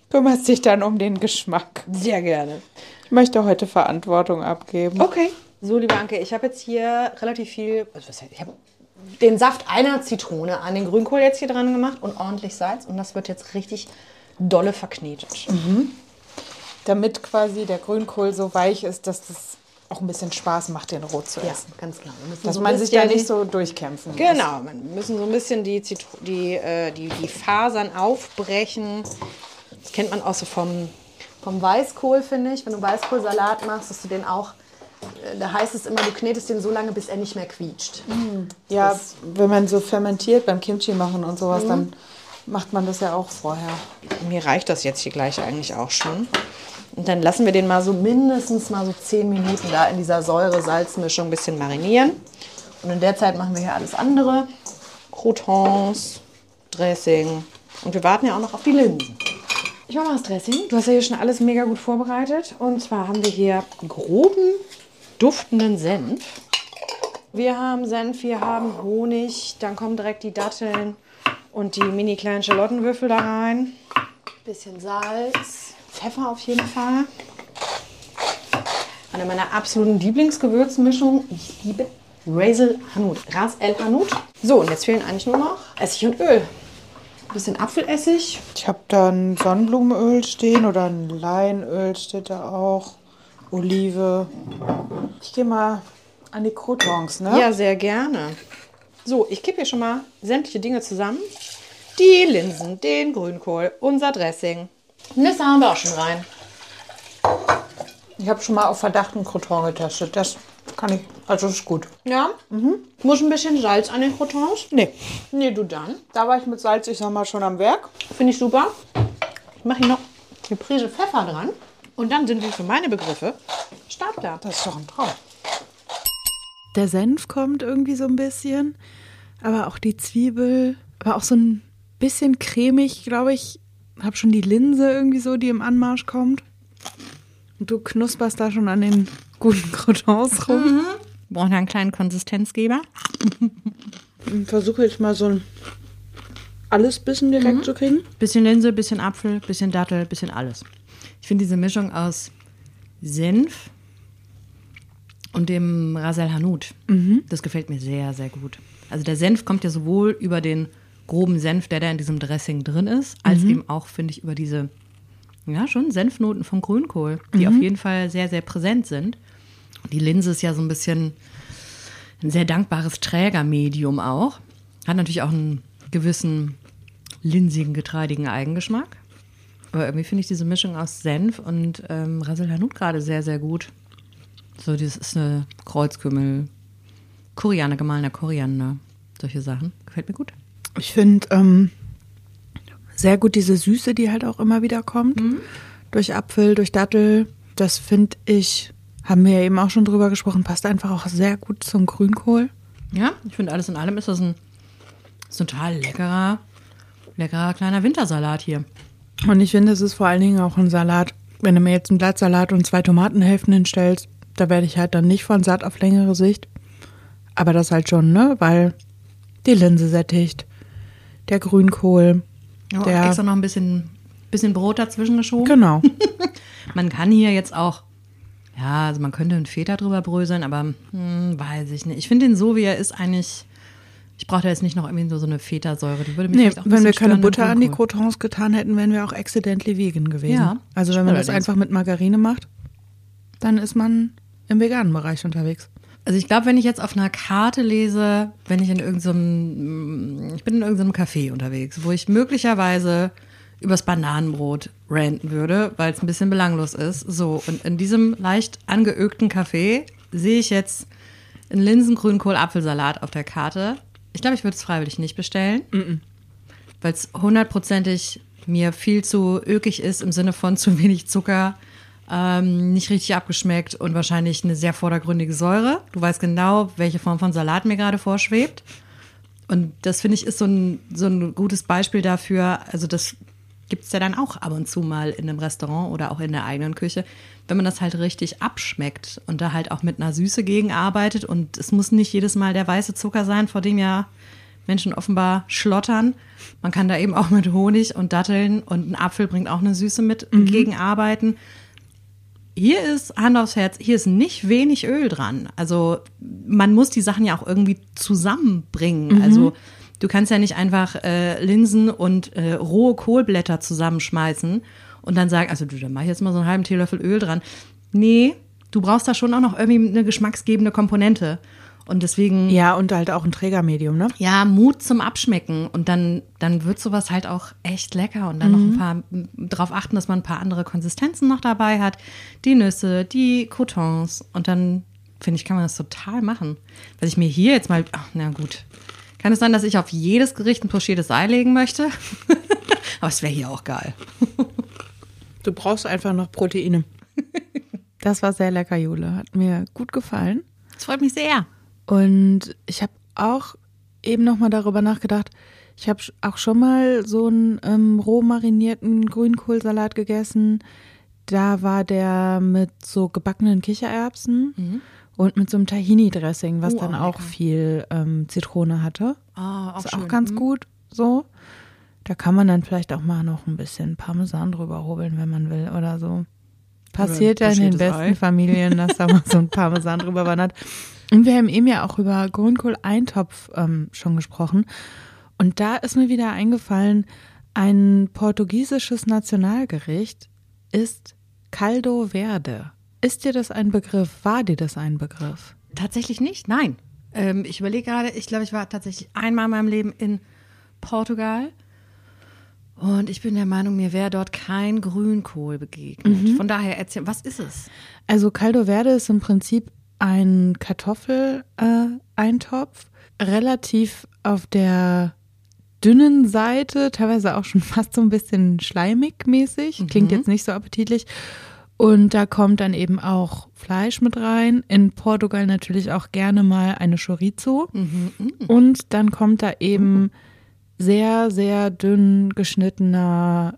kümmerst dich dann um den Geschmack. Sehr gerne. Ich möchte heute Verantwortung abgeben. Okay. So, liebe Anke, ich habe jetzt hier relativ viel... Ich habe den Saft einer Zitrone an den Grünkohl jetzt hier dran gemacht und ordentlich Salz. Und das wird jetzt richtig dolle verknetet. Mhm. Damit quasi der Grünkohl so weich ist, dass das auch ein bisschen Spaß macht, den rot zu essen. Ja, ganz genau. Dass man sich da nicht so durchkämpfen muss. Genau, man müssen so ein bisschen die Fasern aufbrechen. Das kennt man auch so vom Weißkohl, finde ich. Wenn du Weißkohlsalat machst, dass du den auch, da heißt es immer, du knetest den so lange, bis er nicht mehr quietscht. Mhm. Ja, das, wenn man so fermentiert beim Kimchi machen und sowas, dann macht man das ja auch vorher. Mir reicht das jetzt hier gleich eigentlich auch schon. Und dann lassen wir den mal so mindestens mal so 10 Minuten da in dieser Säure-Salz-Mischung ein bisschen marinieren. Und in der Zeit machen wir hier alles andere. Croutons, Dressing. Und wir warten ja auch noch auf die Linsen. Ich mache mal das Dressing. Du hast ja hier schon alles mega gut vorbereitet. Und zwar haben wir hier groben, duftenden Senf. Wir haben Senf, wir haben Honig. Dann kommen direkt die Datteln und die mini kleinen Schalottenwürfel da rein. Bisschen Salz. Pfeffer auf jeden Fall. Eine meiner absoluten Lieblingsgewürzmischungen. Ich liebe Raz El Hanout. So, und jetzt fehlen eigentlich nur noch Essig und Öl. Ein bisschen Apfelessig. Ich habe da ein Sonnenblumenöl stehen oder ein Leinöl steht da auch. Olive. Ich gehe mal an die Croutons, ne? Ja, sehr gerne. So, ich kippe hier schon mal sämtliche Dinge zusammen. Die Linsen, den Grünkohl, unser Dressing. Nüsse haben wir auch schon rein. Ich habe schon mal auf Verdacht einen Crouton getestet. Das kann ich, also ist gut. Ja? Mhm. Muss ein bisschen Salz an den Croutons? Nee. Nee, du dann. Da war ich mit Salz, ich sag mal, schon am Werk. Finde ich super. Ich mache hier noch eine Prise Pfeffer dran. Und dann sind wir für meine Begriffe startklar. Das ist doch ein Traum. Der Senf kommt irgendwie so ein bisschen, aber auch die Zwiebel, aber auch so ein bisschen cremig, glaube ich. Habe schon die Linse irgendwie so, die im Anmarsch kommt. Und du knusperst da schon an den guten Croutons rum. Mhm. Brauchen wir einen kleinen Konsistenzgeber. Versuche jetzt mal so ein Allesbissen direkt zu kriegen. Bisschen Linse, bisschen Apfel, bisschen Dattel, bisschen alles. Ich finde diese Mischung aus Senf und dem Raz El Hanout. Mhm. Das gefällt mir sehr, sehr gut. Also der Senf kommt ja sowohl über den groben Senf, der da in diesem Dressing drin ist, als eben auch, finde ich, über diese, ja, schon Senfnoten vom Grünkohl, die auf jeden Fall sehr, sehr präsent sind. Die Linse ist ja so ein bisschen ein sehr dankbares Trägermedium auch. Hat natürlich auch einen gewissen linsigen, getreidigen Eigengeschmack. Aber irgendwie finde ich diese Mischung aus Senf und Raz El Hanout gerade sehr, sehr gut. So, das ist eine Kreuzkümmel, Koriander, gemahlener Koriander, solche Sachen. Gefällt mir gut. Ich finde sehr gut diese Süße, die halt auch immer wieder kommt. Mhm. Durch Apfel, durch Dattel. Das finde ich, haben wir ja eben auch schon drüber gesprochen, passt einfach auch sehr gut zum Grünkohl. Ja, ich finde alles in allem ist das ein total leckerer kleiner Wintersalat hier. Und ich finde, es ist vor allen Dingen auch ein Salat, wenn du mir jetzt einen Blattsalat und 2 Tomatenhälften hinstellst, da werde ich halt dann nicht von satt auf längere Sicht. Aber das halt schon, ne? Weil die Linse sättigt, der Grünkohl. Ja, der extra noch ein bisschen Brot dazwischen geschoben. Genau. Man kann hier jetzt auch, ja, also man könnte einen Feta drüber bröseln, aber weiß ich nicht. Ich finde den so, wie er ist, eigentlich, ich brauche da jetzt nicht noch irgendwie so eine Feta-Säure. Die würde mich auch ein bisschen stören. Wenn wir keine Butter an die Croutons getan hätten, wären wir auch accidentally vegan gewesen. Ja, also wenn man das einfach mit Margarine macht, dann ist man im veganen Bereich unterwegs. Also ich glaube, wenn ich jetzt auf einer Karte lese, wenn ich ich bin in irgendeinem Café unterwegs, wo ich möglicherweise übers Bananenbrot ranten würde, weil es ein bisschen belanglos ist. So, und in diesem leicht angeögten Café sehe ich jetzt einen Linsen-Grünkohl-Apfelsalat auf der Karte. Ich glaube, ich würde es freiwillig nicht bestellen, weil es 100%ig mir viel zu ökig ist, im Sinne von zu wenig Zucker, nicht richtig abgeschmeckt und wahrscheinlich eine sehr vordergründige Säure. Du weißt genau, welche Form von Salat mir gerade vorschwebt. Und das, finde ich, ist so ein gutes Beispiel dafür. Also das gibt es ja dann auch ab und zu mal in einem Restaurant oder auch in der eigenen Küche, wenn man das halt richtig abschmeckt und da halt auch mit einer Süße gegenarbeitet. Und es muss nicht jedes Mal der weiße Zucker sein, vor dem ja Menschen offenbar schlottern. Man kann da eben auch mit Honig und Datteln und ein Apfel bringt auch eine Süße mit gegenarbeiten. Hier ist, Hand aufs Herz, hier ist nicht wenig Öl dran. Also man muss die Sachen ja auch irgendwie zusammenbringen. Mhm. Also du kannst ja nicht einfach Linsen und rohe Kohlblätter zusammenschmeißen und dann sagen, also du, da mache ich jetzt mal so einen halben Teelöffel Öl dran. Nee, du brauchst da schon auch noch irgendwie eine geschmacksgebende Komponente. Und deswegen. Ja, und halt auch ein Trägermedium, ne? Ja, Mut zum Abschmecken. Und dann wird sowas halt auch echt lecker. Und dann noch ein paar drauf achten, dass man ein paar andere Konsistenzen noch dabei hat. Die Nüsse, die Croutons. Und dann, finde ich, kann man das total machen. Was ich mir hier jetzt mal, na gut. Kann es sein, dass ich auf jedes Gericht ein pochiertes Ei legen möchte? Aber es wäre hier auch geil. Du brauchst einfach noch Proteine. Das war sehr lecker, Jule. Hat mir gut gefallen. Das freut mich sehr. Und ich habe auch eben nochmal darüber nachgedacht, ich habe auch schon mal so einen roh marinierten Grünkohlsalat gegessen. Da war der mit so gebackenen Kichererbsen und mit so einem Tahini-Dressing, was dann auch lecker. Viel Zitrone hatte. Ah, auch ist schön. Auch ganz gut so. Da kann man dann vielleicht auch mal noch ein bisschen Parmesan drüber hobeln, wenn man will oder so. Passiert ja in den besten Familien, dass da mal so ein Parmesan drüber wandert. Und wir haben eben ja auch über Grünkohl-Eintopf schon gesprochen. Und da ist mir wieder eingefallen, ein portugiesisches Nationalgericht ist Caldo Verde. Ist dir das ein Begriff? War dir das ein Begriff? Tatsächlich nicht, nein. Ich überlege gerade, ich glaube, ich war tatsächlich einmal in meinem Leben in Portugal. Und ich bin der Meinung, mir wäre dort kein Grünkohl begegnet. Von daher, erzähl, was ist es? Also Caldo Verde ist im Prinzip ein Kartoffeleintopf, relativ auf der dünnen Seite, teilweise auch schon fast so ein bisschen schleimig mäßig, klingt jetzt nicht so appetitlich. Und da kommt dann eben auch Fleisch mit rein, in Portugal natürlich auch gerne mal eine Chorizo und dann kommt da eben sehr, sehr dünn geschnittener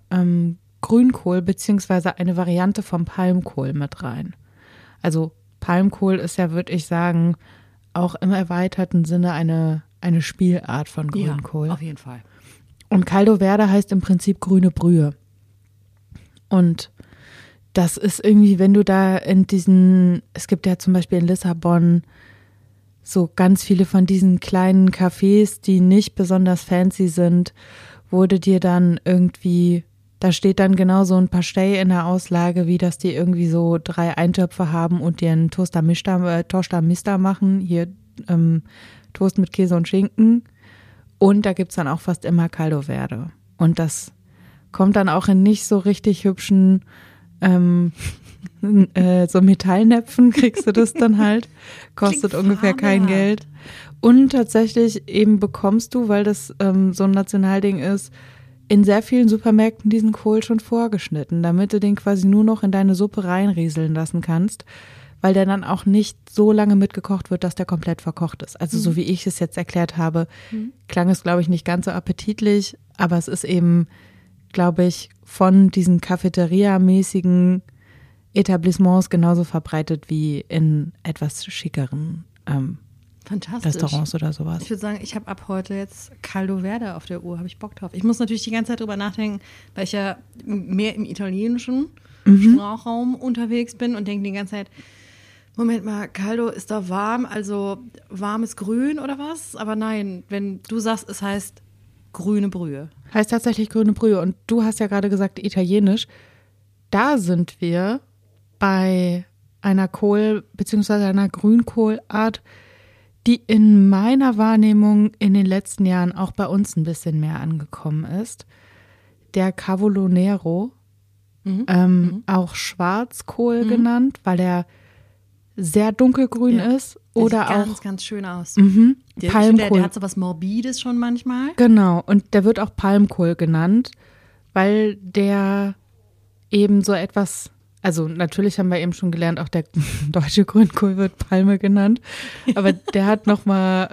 Grünkohl beziehungsweise eine Variante vom Palmkohl mit rein. Also Palmkohl ist ja, würde ich sagen, auch im erweiterten Sinne eine Spielart von Grünkohl. Ja, auf jeden Fall. Und Caldo Verde heißt im Prinzip grüne Brühe. Und das ist irgendwie, wenn du da in diesen, es gibt ja zum Beispiel in Lissabon so ganz viele von diesen kleinen Cafés, die nicht besonders fancy sind, wurde dir dann irgendwie, da steht dann genau so ein Pastei in der Auslage, wie dass die irgendwie so 3 Eintöpfe haben und dir einen Tosta Mista machen, hier Toast mit Käse und Schinken. Und da gibt es dann auch fast immer Caldo Verde. Und das kommt dann auch in nicht so richtig hübschen so Metallnäpfen kriegst du das dann halt. Kostet ungefähr kein Geld. Und tatsächlich eben bekommst du, weil das so ein Nationalding ist, in sehr vielen Supermärkten diesen Kohl schon vorgeschnitten, damit du den quasi nur noch in deine Suppe reinrieseln lassen kannst, weil der dann auch nicht so lange mitgekocht wird, dass der komplett verkocht ist. Also so wie ich es jetzt erklärt habe, klang es, glaube ich, nicht ganz so appetitlich, aber es ist eben, glaube ich, von diesen Cafeteria-mäßigen Etablissements genauso verbreitet wie in etwas schickeren Restaurants oder sowas. Ich würde sagen, ich habe ab heute jetzt Caldo Verde auf der Uhr, habe ich Bock drauf. Ich muss natürlich die ganze Zeit drüber nachdenken, weil ich ja mehr im italienischen Sprachraum unterwegs bin und denke die ganze Zeit, Moment mal, Caldo ist da warm, also warmes Grün oder was? Aber nein, wenn du sagst, es heißt grüne Brühe. Heißt tatsächlich grüne Brühe und du hast ja gerade gesagt italienisch. Da sind wir bei einer Kohl- bzw. einer Grünkohlart, die in meiner Wahrnehmung in den letzten Jahren auch bei uns ein bisschen mehr angekommen ist. Der Cavolo Nero, auch Schwarzkohl genannt, weil er sehr dunkelgrün ist. Oder sieht auch ganz schön aus. Palmkohl. Der hat so was Morbides schon manchmal. Genau, und der wird auch Palmkohl genannt, weil der eben so etwas, also natürlich haben wir eben schon gelernt, auch der deutsche Grünkohl wird Palme genannt, aber der hat nochmal,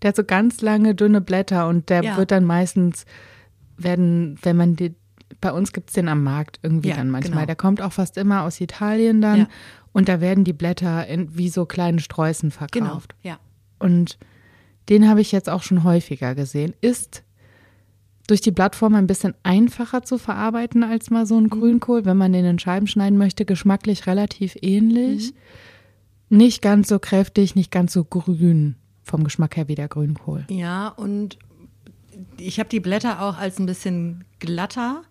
der hat so ganz lange dünne Blätter und der wird dann meistens, wenn man die, bei uns gibt es den am Markt irgendwie dann manchmal, genau. Der kommt auch fast immer aus Italien dann und da werden die Blätter wie so kleine Sträußen verkauft. Genau. Ja. Und den habe ich jetzt auch schon häufiger gesehen, ist durch die Blattform ein bisschen einfacher zu verarbeiten als mal so ein Grünkohl. Wenn man den in Scheiben schneiden möchte, geschmacklich relativ ähnlich. Nicht ganz so kräftig, nicht ganz so grün vom Geschmack her wie der Grünkohl. Ja, und ich habe die Blätter auch als ein bisschen glatter,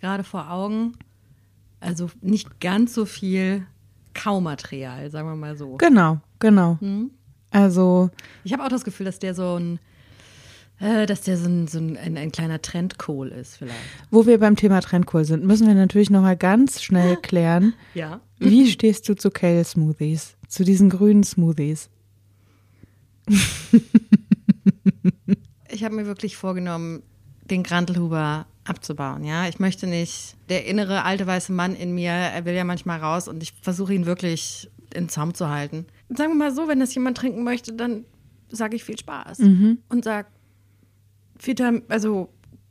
gerade vor Augen. Also nicht ganz so viel Kaumaterial, sagen wir mal so. Genau, genau. Also ich habe auch das Gefühl, dass der so ein kleiner Trendkohl ist vielleicht. Wo wir beim Thema Trendkohl sind, müssen wir natürlich nochmal ganz schnell klären, wie stehst du zu Kale-Smoothies, zu diesen grünen Smoothies? Ich habe mir wirklich vorgenommen, den Grantelhuber abzubauen, ja. Ich möchte nicht, der innere alte weiße Mann in mir, er will ja manchmal raus und ich versuche ihn wirklich in den Zaum zu halten. Sagen wir mal so, wenn das jemand trinken möchte, dann sage ich viel Spaß und sage, also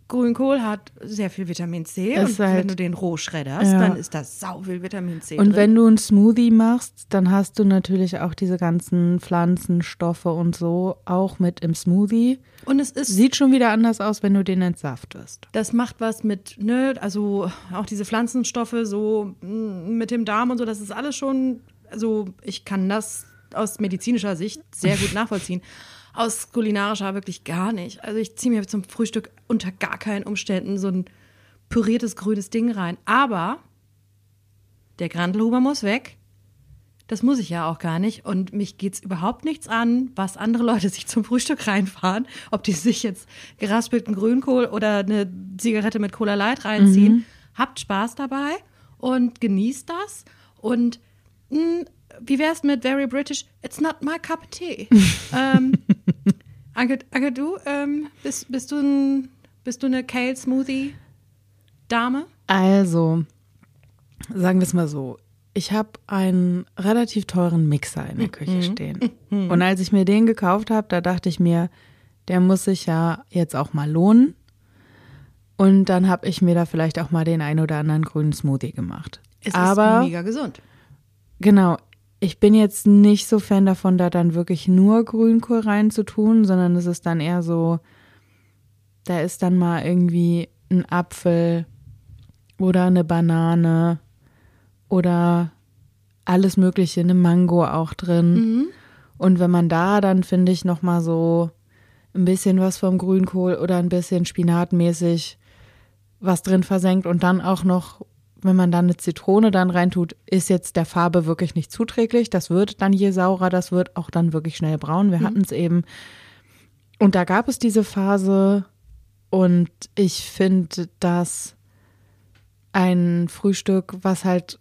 Grünkohl hat sehr viel Vitamin C und wenn du den roh schredderst, dann ist das sau viel Vitamin C drin. Und wenn du einen Smoothie machst, dann hast du natürlich auch diese ganzen Pflanzenstoffe und so auch mit im Smoothie. Und es ist, sieht schon wieder anders aus, wenn du den entsaftest. Das macht was mit, also auch diese Pflanzenstoffe so mit dem Darm und so, das ist alles schon, also ich kann das aus medizinischer Sicht sehr gut nachvollziehen. Aus kulinarischer wirklich gar nicht. Also ich ziehe mir zum Frühstück unter gar keinen Umständen so ein püriertes grünes Ding rein. Aber der Grantelhuber muss weg. Das muss ich ja auch gar nicht. Und mich geht's überhaupt nichts an, was andere Leute sich zum Frühstück reinfahren. Ob die sich jetzt geraspelten Grünkohl oder eine Zigarette mit Cola Light reinziehen. Habt Spaß dabei und genießt das. Und wie wär's mit Very British? It's not my cup of tea. Anke, du, bist du eine Kale-Smoothie-Dame? Also, sagen wir es mal so. Ich habe einen relativ teuren Mixer in der Küche stehen. Und als ich mir den gekauft habe, da dachte ich mir, der muss sich ja jetzt auch mal lohnen. Und dann habe ich mir da vielleicht auch mal den einen oder anderen grünen Smoothie gemacht. Aber ist mega gesund. Genau. Ich bin jetzt nicht so Fan davon, da dann wirklich nur Grünkohl reinzutun, sondern es ist dann eher so, da ist dann mal irgendwie ein Apfel oder eine Banane oder alles Mögliche, eine Mango auch drin. Und wenn man da dann, finde ich, nochmal so ein bisschen was vom Grünkohl oder ein bisschen spinatmäßig was drin versenkt und dann auch noch, wenn man da eine Zitrone dann reintut, ist jetzt der Farbe wirklich nicht zuträglich. Das wird dann je saurer, das wird auch dann wirklich schnell braun. Wir hatten es eben. Und da gab es diese Phase und ich finde, dass ein Frühstück, was halt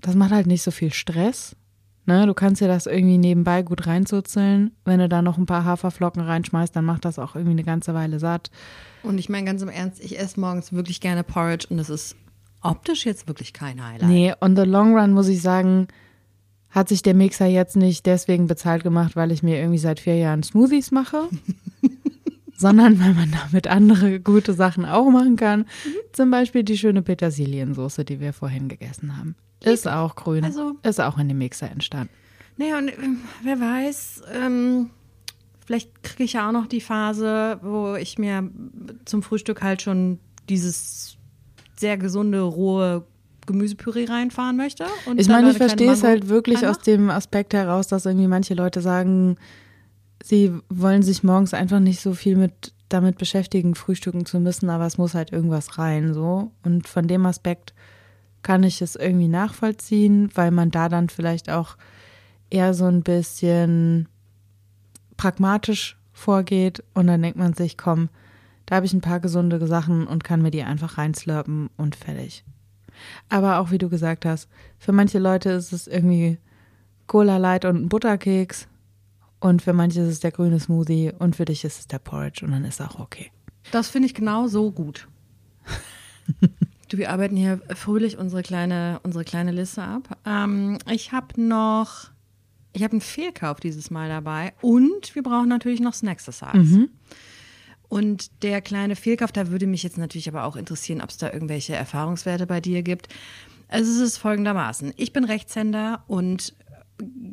das macht halt nicht so viel Stress. Ne? Du kannst dir das irgendwie nebenbei gut reinzuzeln. Wenn du da noch ein paar Haferflocken reinschmeißt, dann macht das auch irgendwie eine ganze Weile satt. Und ich meine ganz im Ernst, ich esse morgens wirklich gerne Porridge und das ist optisch jetzt wirklich kein Highlight. Nee, on the long run muss ich sagen, hat sich der Mixer jetzt nicht deswegen bezahlt gemacht, weil ich mir irgendwie seit 4 Jahren Smoothies mache, sondern weil man damit andere gute Sachen auch machen kann. Mhm. Zum Beispiel die schöne Petersiliensoße, die wir vorhin gegessen haben. Ist auch grün, also, ist auch in dem Mixer entstanden. Naja, und wer weiß, vielleicht kriege ich ja auch noch die Phase, wo ich mir zum Frühstück halt schon dieses sehr gesunde, rohe Gemüsepüree reinfahren möchte. Und ich meine, ich verstehe es halt wirklich aus dem Aspekt heraus, dass irgendwie manche Leute sagen, sie wollen sich morgens einfach nicht so viel damit beschäftigen, frühstücken zu müssen, aber es muss halt irgendwas rein, so. Und von dem Aspekt kann ich es irgendwie nachvollziehen, weil man da dann vielleicht auch eher so ein bisschen pragmatisch vorgeht und dann denkt man sich, komm, da habe ich ein paar gesunde Sachen und kann mir die einfach reinslurpen und fertig. Aber auch wie du gesagt hast, für manche Leute ist es irgendwie Cola Light und ein Butterkeks und für manche ist es der grüne Smoothie und für dich ist es der Porridge und dann ist auch okay. Das finde ich genau so gut. Du, wir arbeiten hier fröhlich unsere kleine Liste ab. Ich habe einen Fehlkauf dieses Mal dabei und wir brauchen natürlich noch Snacks Size. Mhm. Und der kleine Fehlkauf, da würde mich jetzt natürlich aber auch interessieren, ob es da irgendwelche Erfahrungswerte bei dir gibt. Also es ist folgendermaßen. Ich bin Rechtshänder und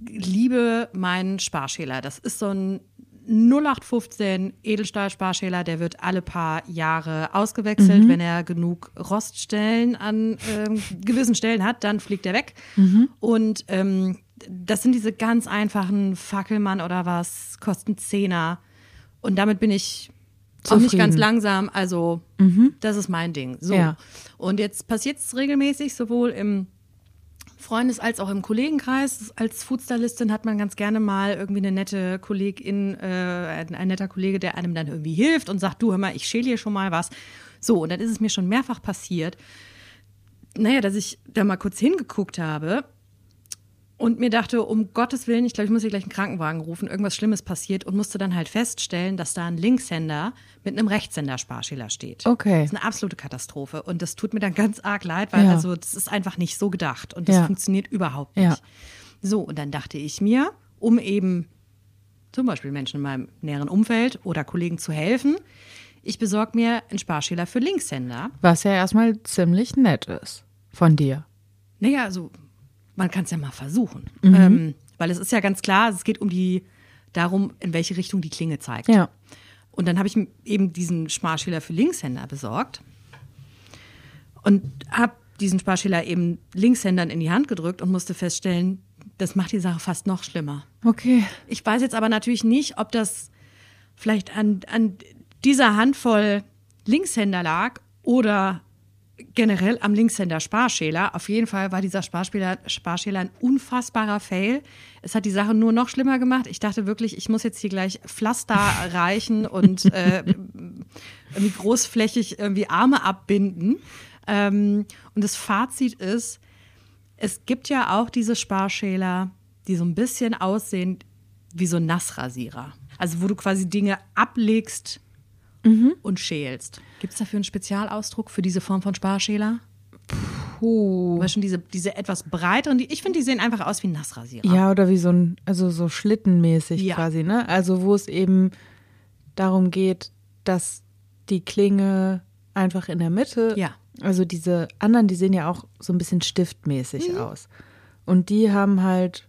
liebe meinen Sparschäler. Das ist so ein 0815 Edelstahl-Sparschäler, der wird alle paar Jahre ausgewechselt. Mhm. Wenn er genug Roststellen an gewissen Stellen hat, dann fliegt er weg. Mhm. Und das sind diese ganz einfachen Fackelmann oder was, kosten 10er. Und damit bin ich zufrieden. Auch nicht ganz langsam, also das ist mein Ding. So. Ja. Und jetzt passiert es regelmäßig, sowohl im Freundes- als auch im Kollegenkreis. Als Foodstylistin hat man ganz gerne mal irgendwie eine nette Kollegin, ein netter Kollege, der einem dann irgendwie hilft und sagt, du, hör mal, ich schäle hier schon mal was. So, und dann ist es mir schon mehrfach passiert, naja, dass ich da mal kurz hingeguckt habe und mir dachte, um Gottes Willen, ich glaube, ich muss hier gleich einen Krankenwagen rufen, irgendwas Schlimmes passiert und musste dann halt feststellen, dass da ein Linkshänder mit einem Rechtshänder-Sparschäler steht. Okay. Das ist eine absolute Katastrophe und das tut mir dann ganz arg leid, weil also das ist einfach nicht so gedacht und das funktioniert überhaupt nicht. Ja. So, und dann dachte ich mir, um eben zum Beispiel Menschen in meinem näheren Umfeld oder Kollegen zu helfen, ich besorge mir einen Sparschäler für Linkshänder. Was ja erstmal ziemlich nett ist von dir. Naja, also man kann es ja mal versuchen, weil es ist ja ganz klar, es geht darum, in welche Richtung die Klinge zeigt. Ja. Und dann habe ich eben diesen Sparschäler für Linkshänder besorgt und habe diesen Sparschäler eben Linkshändern in die Hand gedrückt und musste feststellen, das macht die Sache fast noch schlimmer. Okay. Ich weiß jetzt aber natürlich nicht, ob das vielleicht an dieser Handvoll Linkshänder lag oder generell am Linkshänder-Sparschäler. Auf jeden Fall war dieser Sparschäler ein unfassbarer Fail. Es hat die Sache nur noch schlimmer gemacht. Ich dachte wirklich, ich muss jetzt hier gleich Pflaster reichen und irgendwie großflächig irgendwie Arme abbinden. Und das Fazit ist, es gibt ja auch diese Sparschäler, die so ein bisschen aussehen wie so Nassrasierer. Also wo du quasi Dinge ablegst, und schälst. Gibt es dafür einen Spezialausdruck für diese Form von Sparschäler? Puh. Weil schon diese etwas breiteren, ich finde, die sehen einfach aus wie Nassrasierer. Ja, oder wie so ein, also so schlittenmäßig quasi, ne? Also wo es eben darum geht, dass die Klinge einfach in der Mitte, also diese anderen, die sehen ja auch so ein bisschen stiftmäßig aus. Und die haben halt,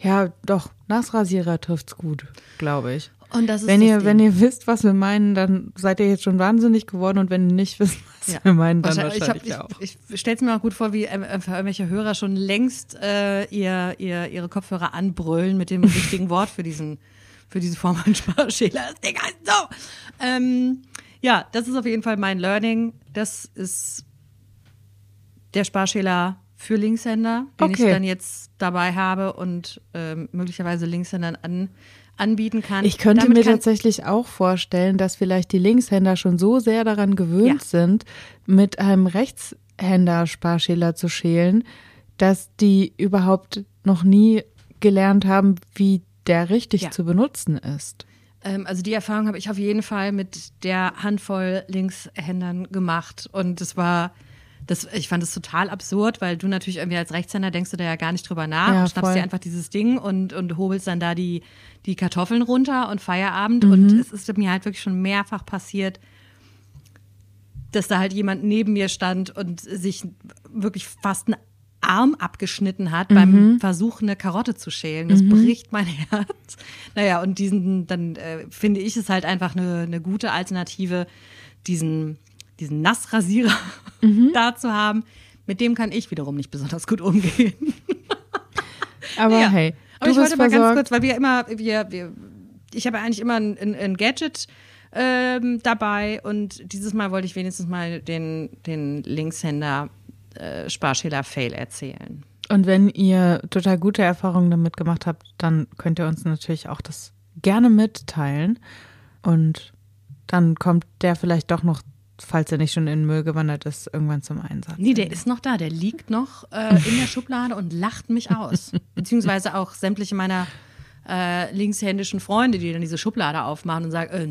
ja doch, Nassrasierer trifft's gut, glaube ich. Und das ist wenn ihr wisst, was wir meinen, dann seid ihr jetzt schon wahnsinnig geworden. Und wenn ihr nicht wisst, was wir meinen, dann wahrscheinlich auch. Ich stelle es mir auch gut vor, wie irgendwelche Hörer schon längst ihre Kopfhörer anbrüllen mit dem richtigen Wort für diese Form von Sparschäler. Das Ding heißt so. Ja, das ist auf jeden Fall mein Learning. Das ist der Sparschäler für Linkshänder, den ich dann jetzt dabei habe und möglicherweise Linkshändern anbieten kann. Ich könnte mir tatsächlich auch vorstellen, dass vielleicht die Linkshänder schon so sehr daran gewöhnt sind, mit einem Rechtshänder-Sparschäler zu schälen, dass die überhaupt noch nie gelernt haben, wie der richtig zu benutzen ist. Also die Erfahrung habe ich auf jeden Fall mit der Handvoll Linkshändern gemacht. Und es war, ich fand es total absurd, weil du natürlich irgendwie als Rechtshänder denkst du da ja gar nicht drüber nach und schnappst dir einfach dieses Ding und hobelst dann da die Kartoffeln runter und Feierabend. Mhm. Und es ist mir halt wirklich schon mehrfach passiert, dass da halt jemand neben mir stand und sich wirklich fast einen Arm abgeschnitten hat beim Versuch, eine Karotte zu schälen. Das bricht mein Herz. Naja, und dann finde ich es halt einfach eine gute Alternative, diesen Nassrasierer da zu haben. Mit dem kann ich wiederum nicht besonders gut umgehen. Aber hey, aber ich wollte mal ganz kurz, weil ich habe eigentlich immer ein Gadget dabei und dieses Mal wollte ich wenigstens mal den Linkshänder Sparschäler-Fail erzählen. Und wenn ihr total gute Erfahrungen damit gemacht habt, dann könnt ihr uns natürlich auch das gerne mitteilen. Und dann kommt der vielleicht doch noch, falls er nicht schon in den Müll gewandert ist, irgendwann zum Einsatz. Nee, der ist noch da. Der liegt noch in der Schublade und lacht mich aus. Beziehungsweise auch sämtliche meiner linkshändischen Freunde, die dann diese Schublade aufmachen und sagen,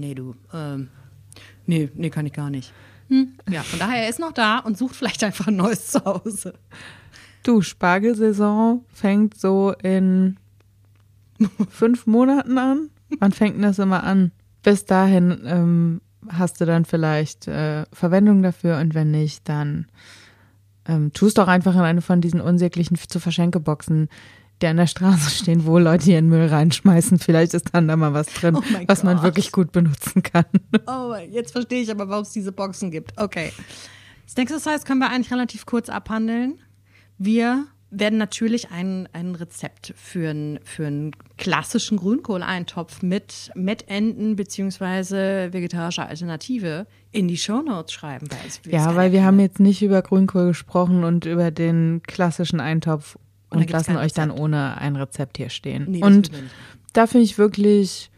nee, kann ich gar nicht. Ja, von daher, er ist noch da und sucht vielleicht einfach ein neues Zuhause. Du, Spargelsaison fängt so in 5 Monaten an. Wann fängt denn das immer an? Bis dahin hast du dann vielleicht Verwendung dafür und wenn nicht, dann tust doch einfach in eine von diesen unsäglichen Zu-Verschenke-Boxen, die an der Straße stehen, wo Leute ihren Müll reinschmeißen. Vielleicht ist dann da mal was drin, man wirklich gut benutzen kann. Oh, jetzt verstehe ich aber, warum es diese Boxen gibt. Okay. Das nächste heißt, können wir eigentlich relativ kurz abhandeln. Wir werden natürlich ein Rezept für einen klassischen Grünkohleintopf mit Mettenden bzw. vegetarischer Alternative in die Shownotes schreiben. Weil wir haben jetzt nicht über Grünkohl gesprochen und über den klassischen Eintopf und lassen euch dann ohne ein Rezept hier stehen. Nee, und da finde ich wirklich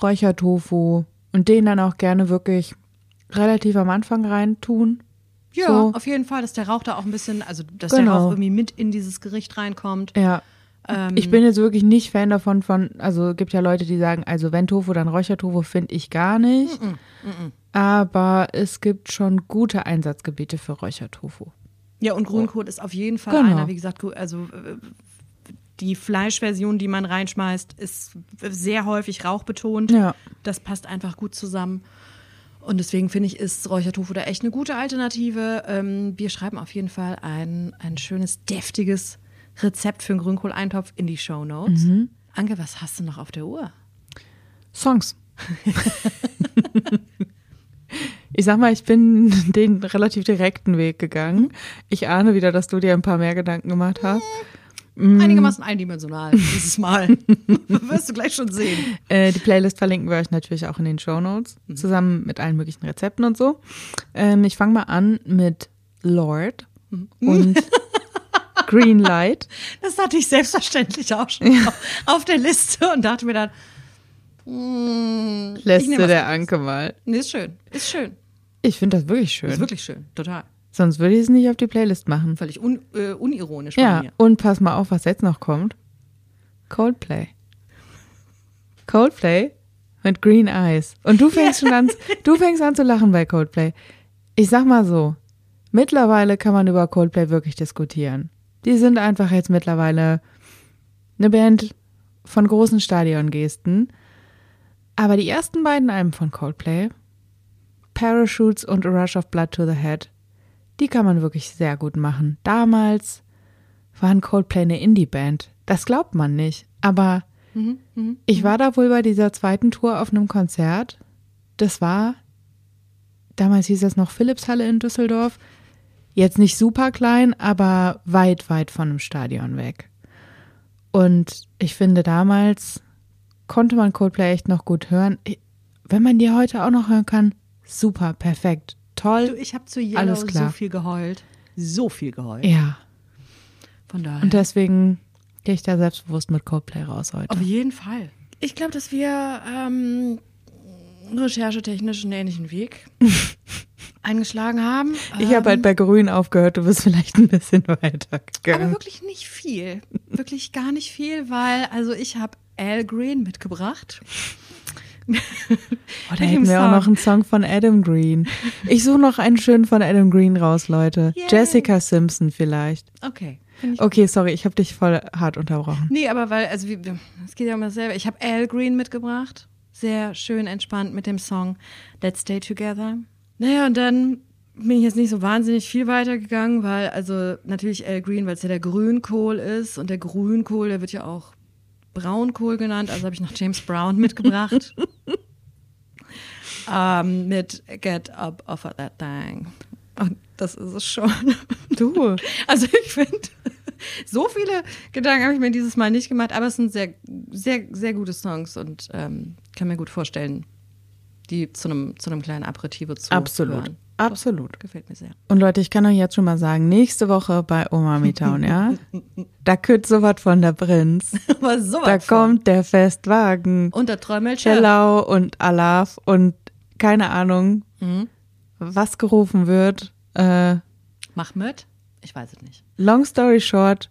Räuchertofu und den dann auch gerne wirklich relativ am Anfang reintun. Ja, so. Auf jeden Fall, dass der Rauch da auch ein bisschen, also dass der Rauch irgendwie mit in dieses Gericht reinkommt. Ja. Ich bin jetzt wirklich nicht Fan davon, also es gibt ja Leute, die sagen, also wenn Tofu, dann Räuchertofu, finde ich gar nicht. Aber es gibt schon gute Einsatzgebiete für Räuchertofu. Ja, und Grünkohl ist auf jeden Fall einer, wie gesagt, also die Fleischversion, die man reinschmeißt, ist sehr häufig rauchbetont. Ja. Das passt einfach gut zusammen. Und deswegen finde ich, ist Räuchertofu da echt eine gute Alternative. Wir schreiben auf jeden Fall ein schönes, deftiges Rezept für einen Grünkohleintopf in die Shownotes. Anke, was hast du noch auf der Uhr? Songs. Ich sag mal, ich bin den relativ direkten Weg gegangen. Ich ahne wieder, dass du dir ein paar mehr Gedanken gemacht hast. Einigermaßen eindimensional dieses Mal. Wirst du gleich schon sehen. Die Playlist verlinken wir euch natürlich auch in den Shownotes, zusammen mit allen möglichen Rezepten und so. Ich fange mal an mit Lord und Green Light. Das hatte ich selbstverständlich auch schon auf der Liste und dachte mir dann, lässt du der Anke mal. Nee, ist schön. Ich finde das wirklich schön. Ist wirklich schön, total. Sonst würde ich es nicht auf die Playlist machen. Völlig unironisch bei mir. Und pass mal auf, was jetzt noch kommt. Coldplay. Coldplay mit Green Eyes. Und du fängst schon an zu lachen bei Coldplay. Ich sag mal so, mittlerweile kann man über Coldplay wirklich diskutieren. Die sind einfach jetzt mittlerweile eine Band von großen Stadiongesten. Aber die ersten beiden Alben von Coldplay, Parachutes und A Rush of Blood to the Head, die kann man wirklich sehr gut machen. Damals waren Coldplay eine Indie-Band. Das glaubt man nicht. Aber ich war da wohl bei dieser zweiten Tour auf einem Konzert. Das war, damals hieß das noch Philipshalle in Düsseldorf. Jetzt nicht super klein, aber weit, weit von einem Stadion weg. Und ich finde damals konnte man Coldplay echt noch gut hören. Wenn man die heute auch noch hören kann, super, perfekt, toll, alles klar. Ich habe zu Yellow so viel geheult. Ja. Von daher. Und deswegen gehe ich da selbstbewusst mit Coldplay raus heute. Auf jeden Fall. Ich glaube, dass wir recherchetechnisch einen ähnlichen Weg eingeschlagen haben. Ich habe halt bei Grün aufgehört, du bist vielleicht ein bisschen weiter gegangen. Aber wirklich nicht viel, wirklich gar nicht viel, weil also ich habe Al Green mitgebracht. Oh, da hätten wir auch noch einen Song von Adam Green. Ich suche noch einen schönen von Adam Green raus, Leute. Yay. Jessica Simpson vielleicht. Okay. Okay, sorry, ich habe dich voll hart unterbrochen. Nee, aber weil, also es geht ja um dasselbe. Ich habe Al Green mitgebracht. Sehr schön entspannt mit dem Song Let's Stay Together. Naja, und dann bin ich jetzt nicht so wahnsinnig viel weitergegangen, weil also natürlich Al Green, weil es ja der Grünkohl ist. Und der Grünkohl, der wird ja auch Braunkohl genannt. Also habe ich noch James Brown mitgebracht. Mit Get Up Off of That Thing. Und das ist es schon. Du. Also ich finde, so viele Gedanken habe ich mir dieses Mal nicht gemacht, aber es sind sehr, sehr, sehr gute Songs und kann mir gut vorstellen, die zu einem kleinen Aperitivo zu absolut hören. Absolut. Das gefällt mir sehr. Und Leute, ich kann euch jetzt schon mal sagen, nächste Woche bei UMAMITOWN, ja? Da könnt sowas von der Prinz. Aber sowas da kommt der Festwagen. Und der Trömmelsche. Cellau und Alaf und keine Ahnung, was gerufen wird. Mach mit? Ich weiß es nicht. Long story short,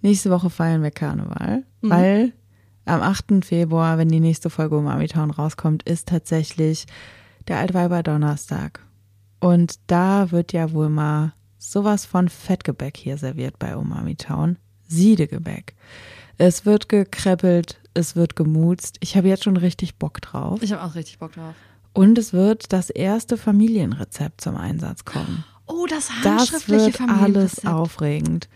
nächste Woche feiern wir Karneval, weil am 8. Februar, wenn die nächste Folge UMAMITOWN rauskommt, ist tatsächlich der Altweiber-Donnerstag. Und da wird ja wohl mal sowas von Fettgebäck hier serviert bei UMAMITOWN. Siedegebäck. Es wird gekreppelt, es wird gemutzt. Ich habe jetzt schon richtig Bock drauf. Ich habe auch richtig Bock drauf. Und es wird das erste Familienrezept zum Einsatz kommen. Oh, das handschriftliche Familienrezept. Das wird alles aufregend.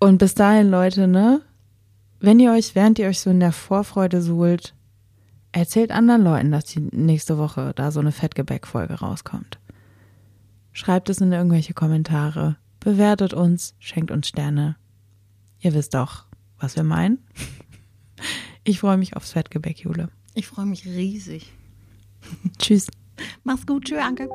Und bis dahin, Leute, ne? Wenn ihr euch, während ihr euch so in der Vorfreude suhlt, erzählt anderen Leuten, dass die nächste Woche da so eine Fettgebäck-Folge rauskommt. Schreibt es in irgendwelche Kommentare, bewertet uns, schenkt uns Sterne. Ihr wisst doch, was wir meinen. Ich freue mich aufs Fettgebäck, Jule. Ich freue mich riesig. Tschüss. Mach's gut, tschö, Anke.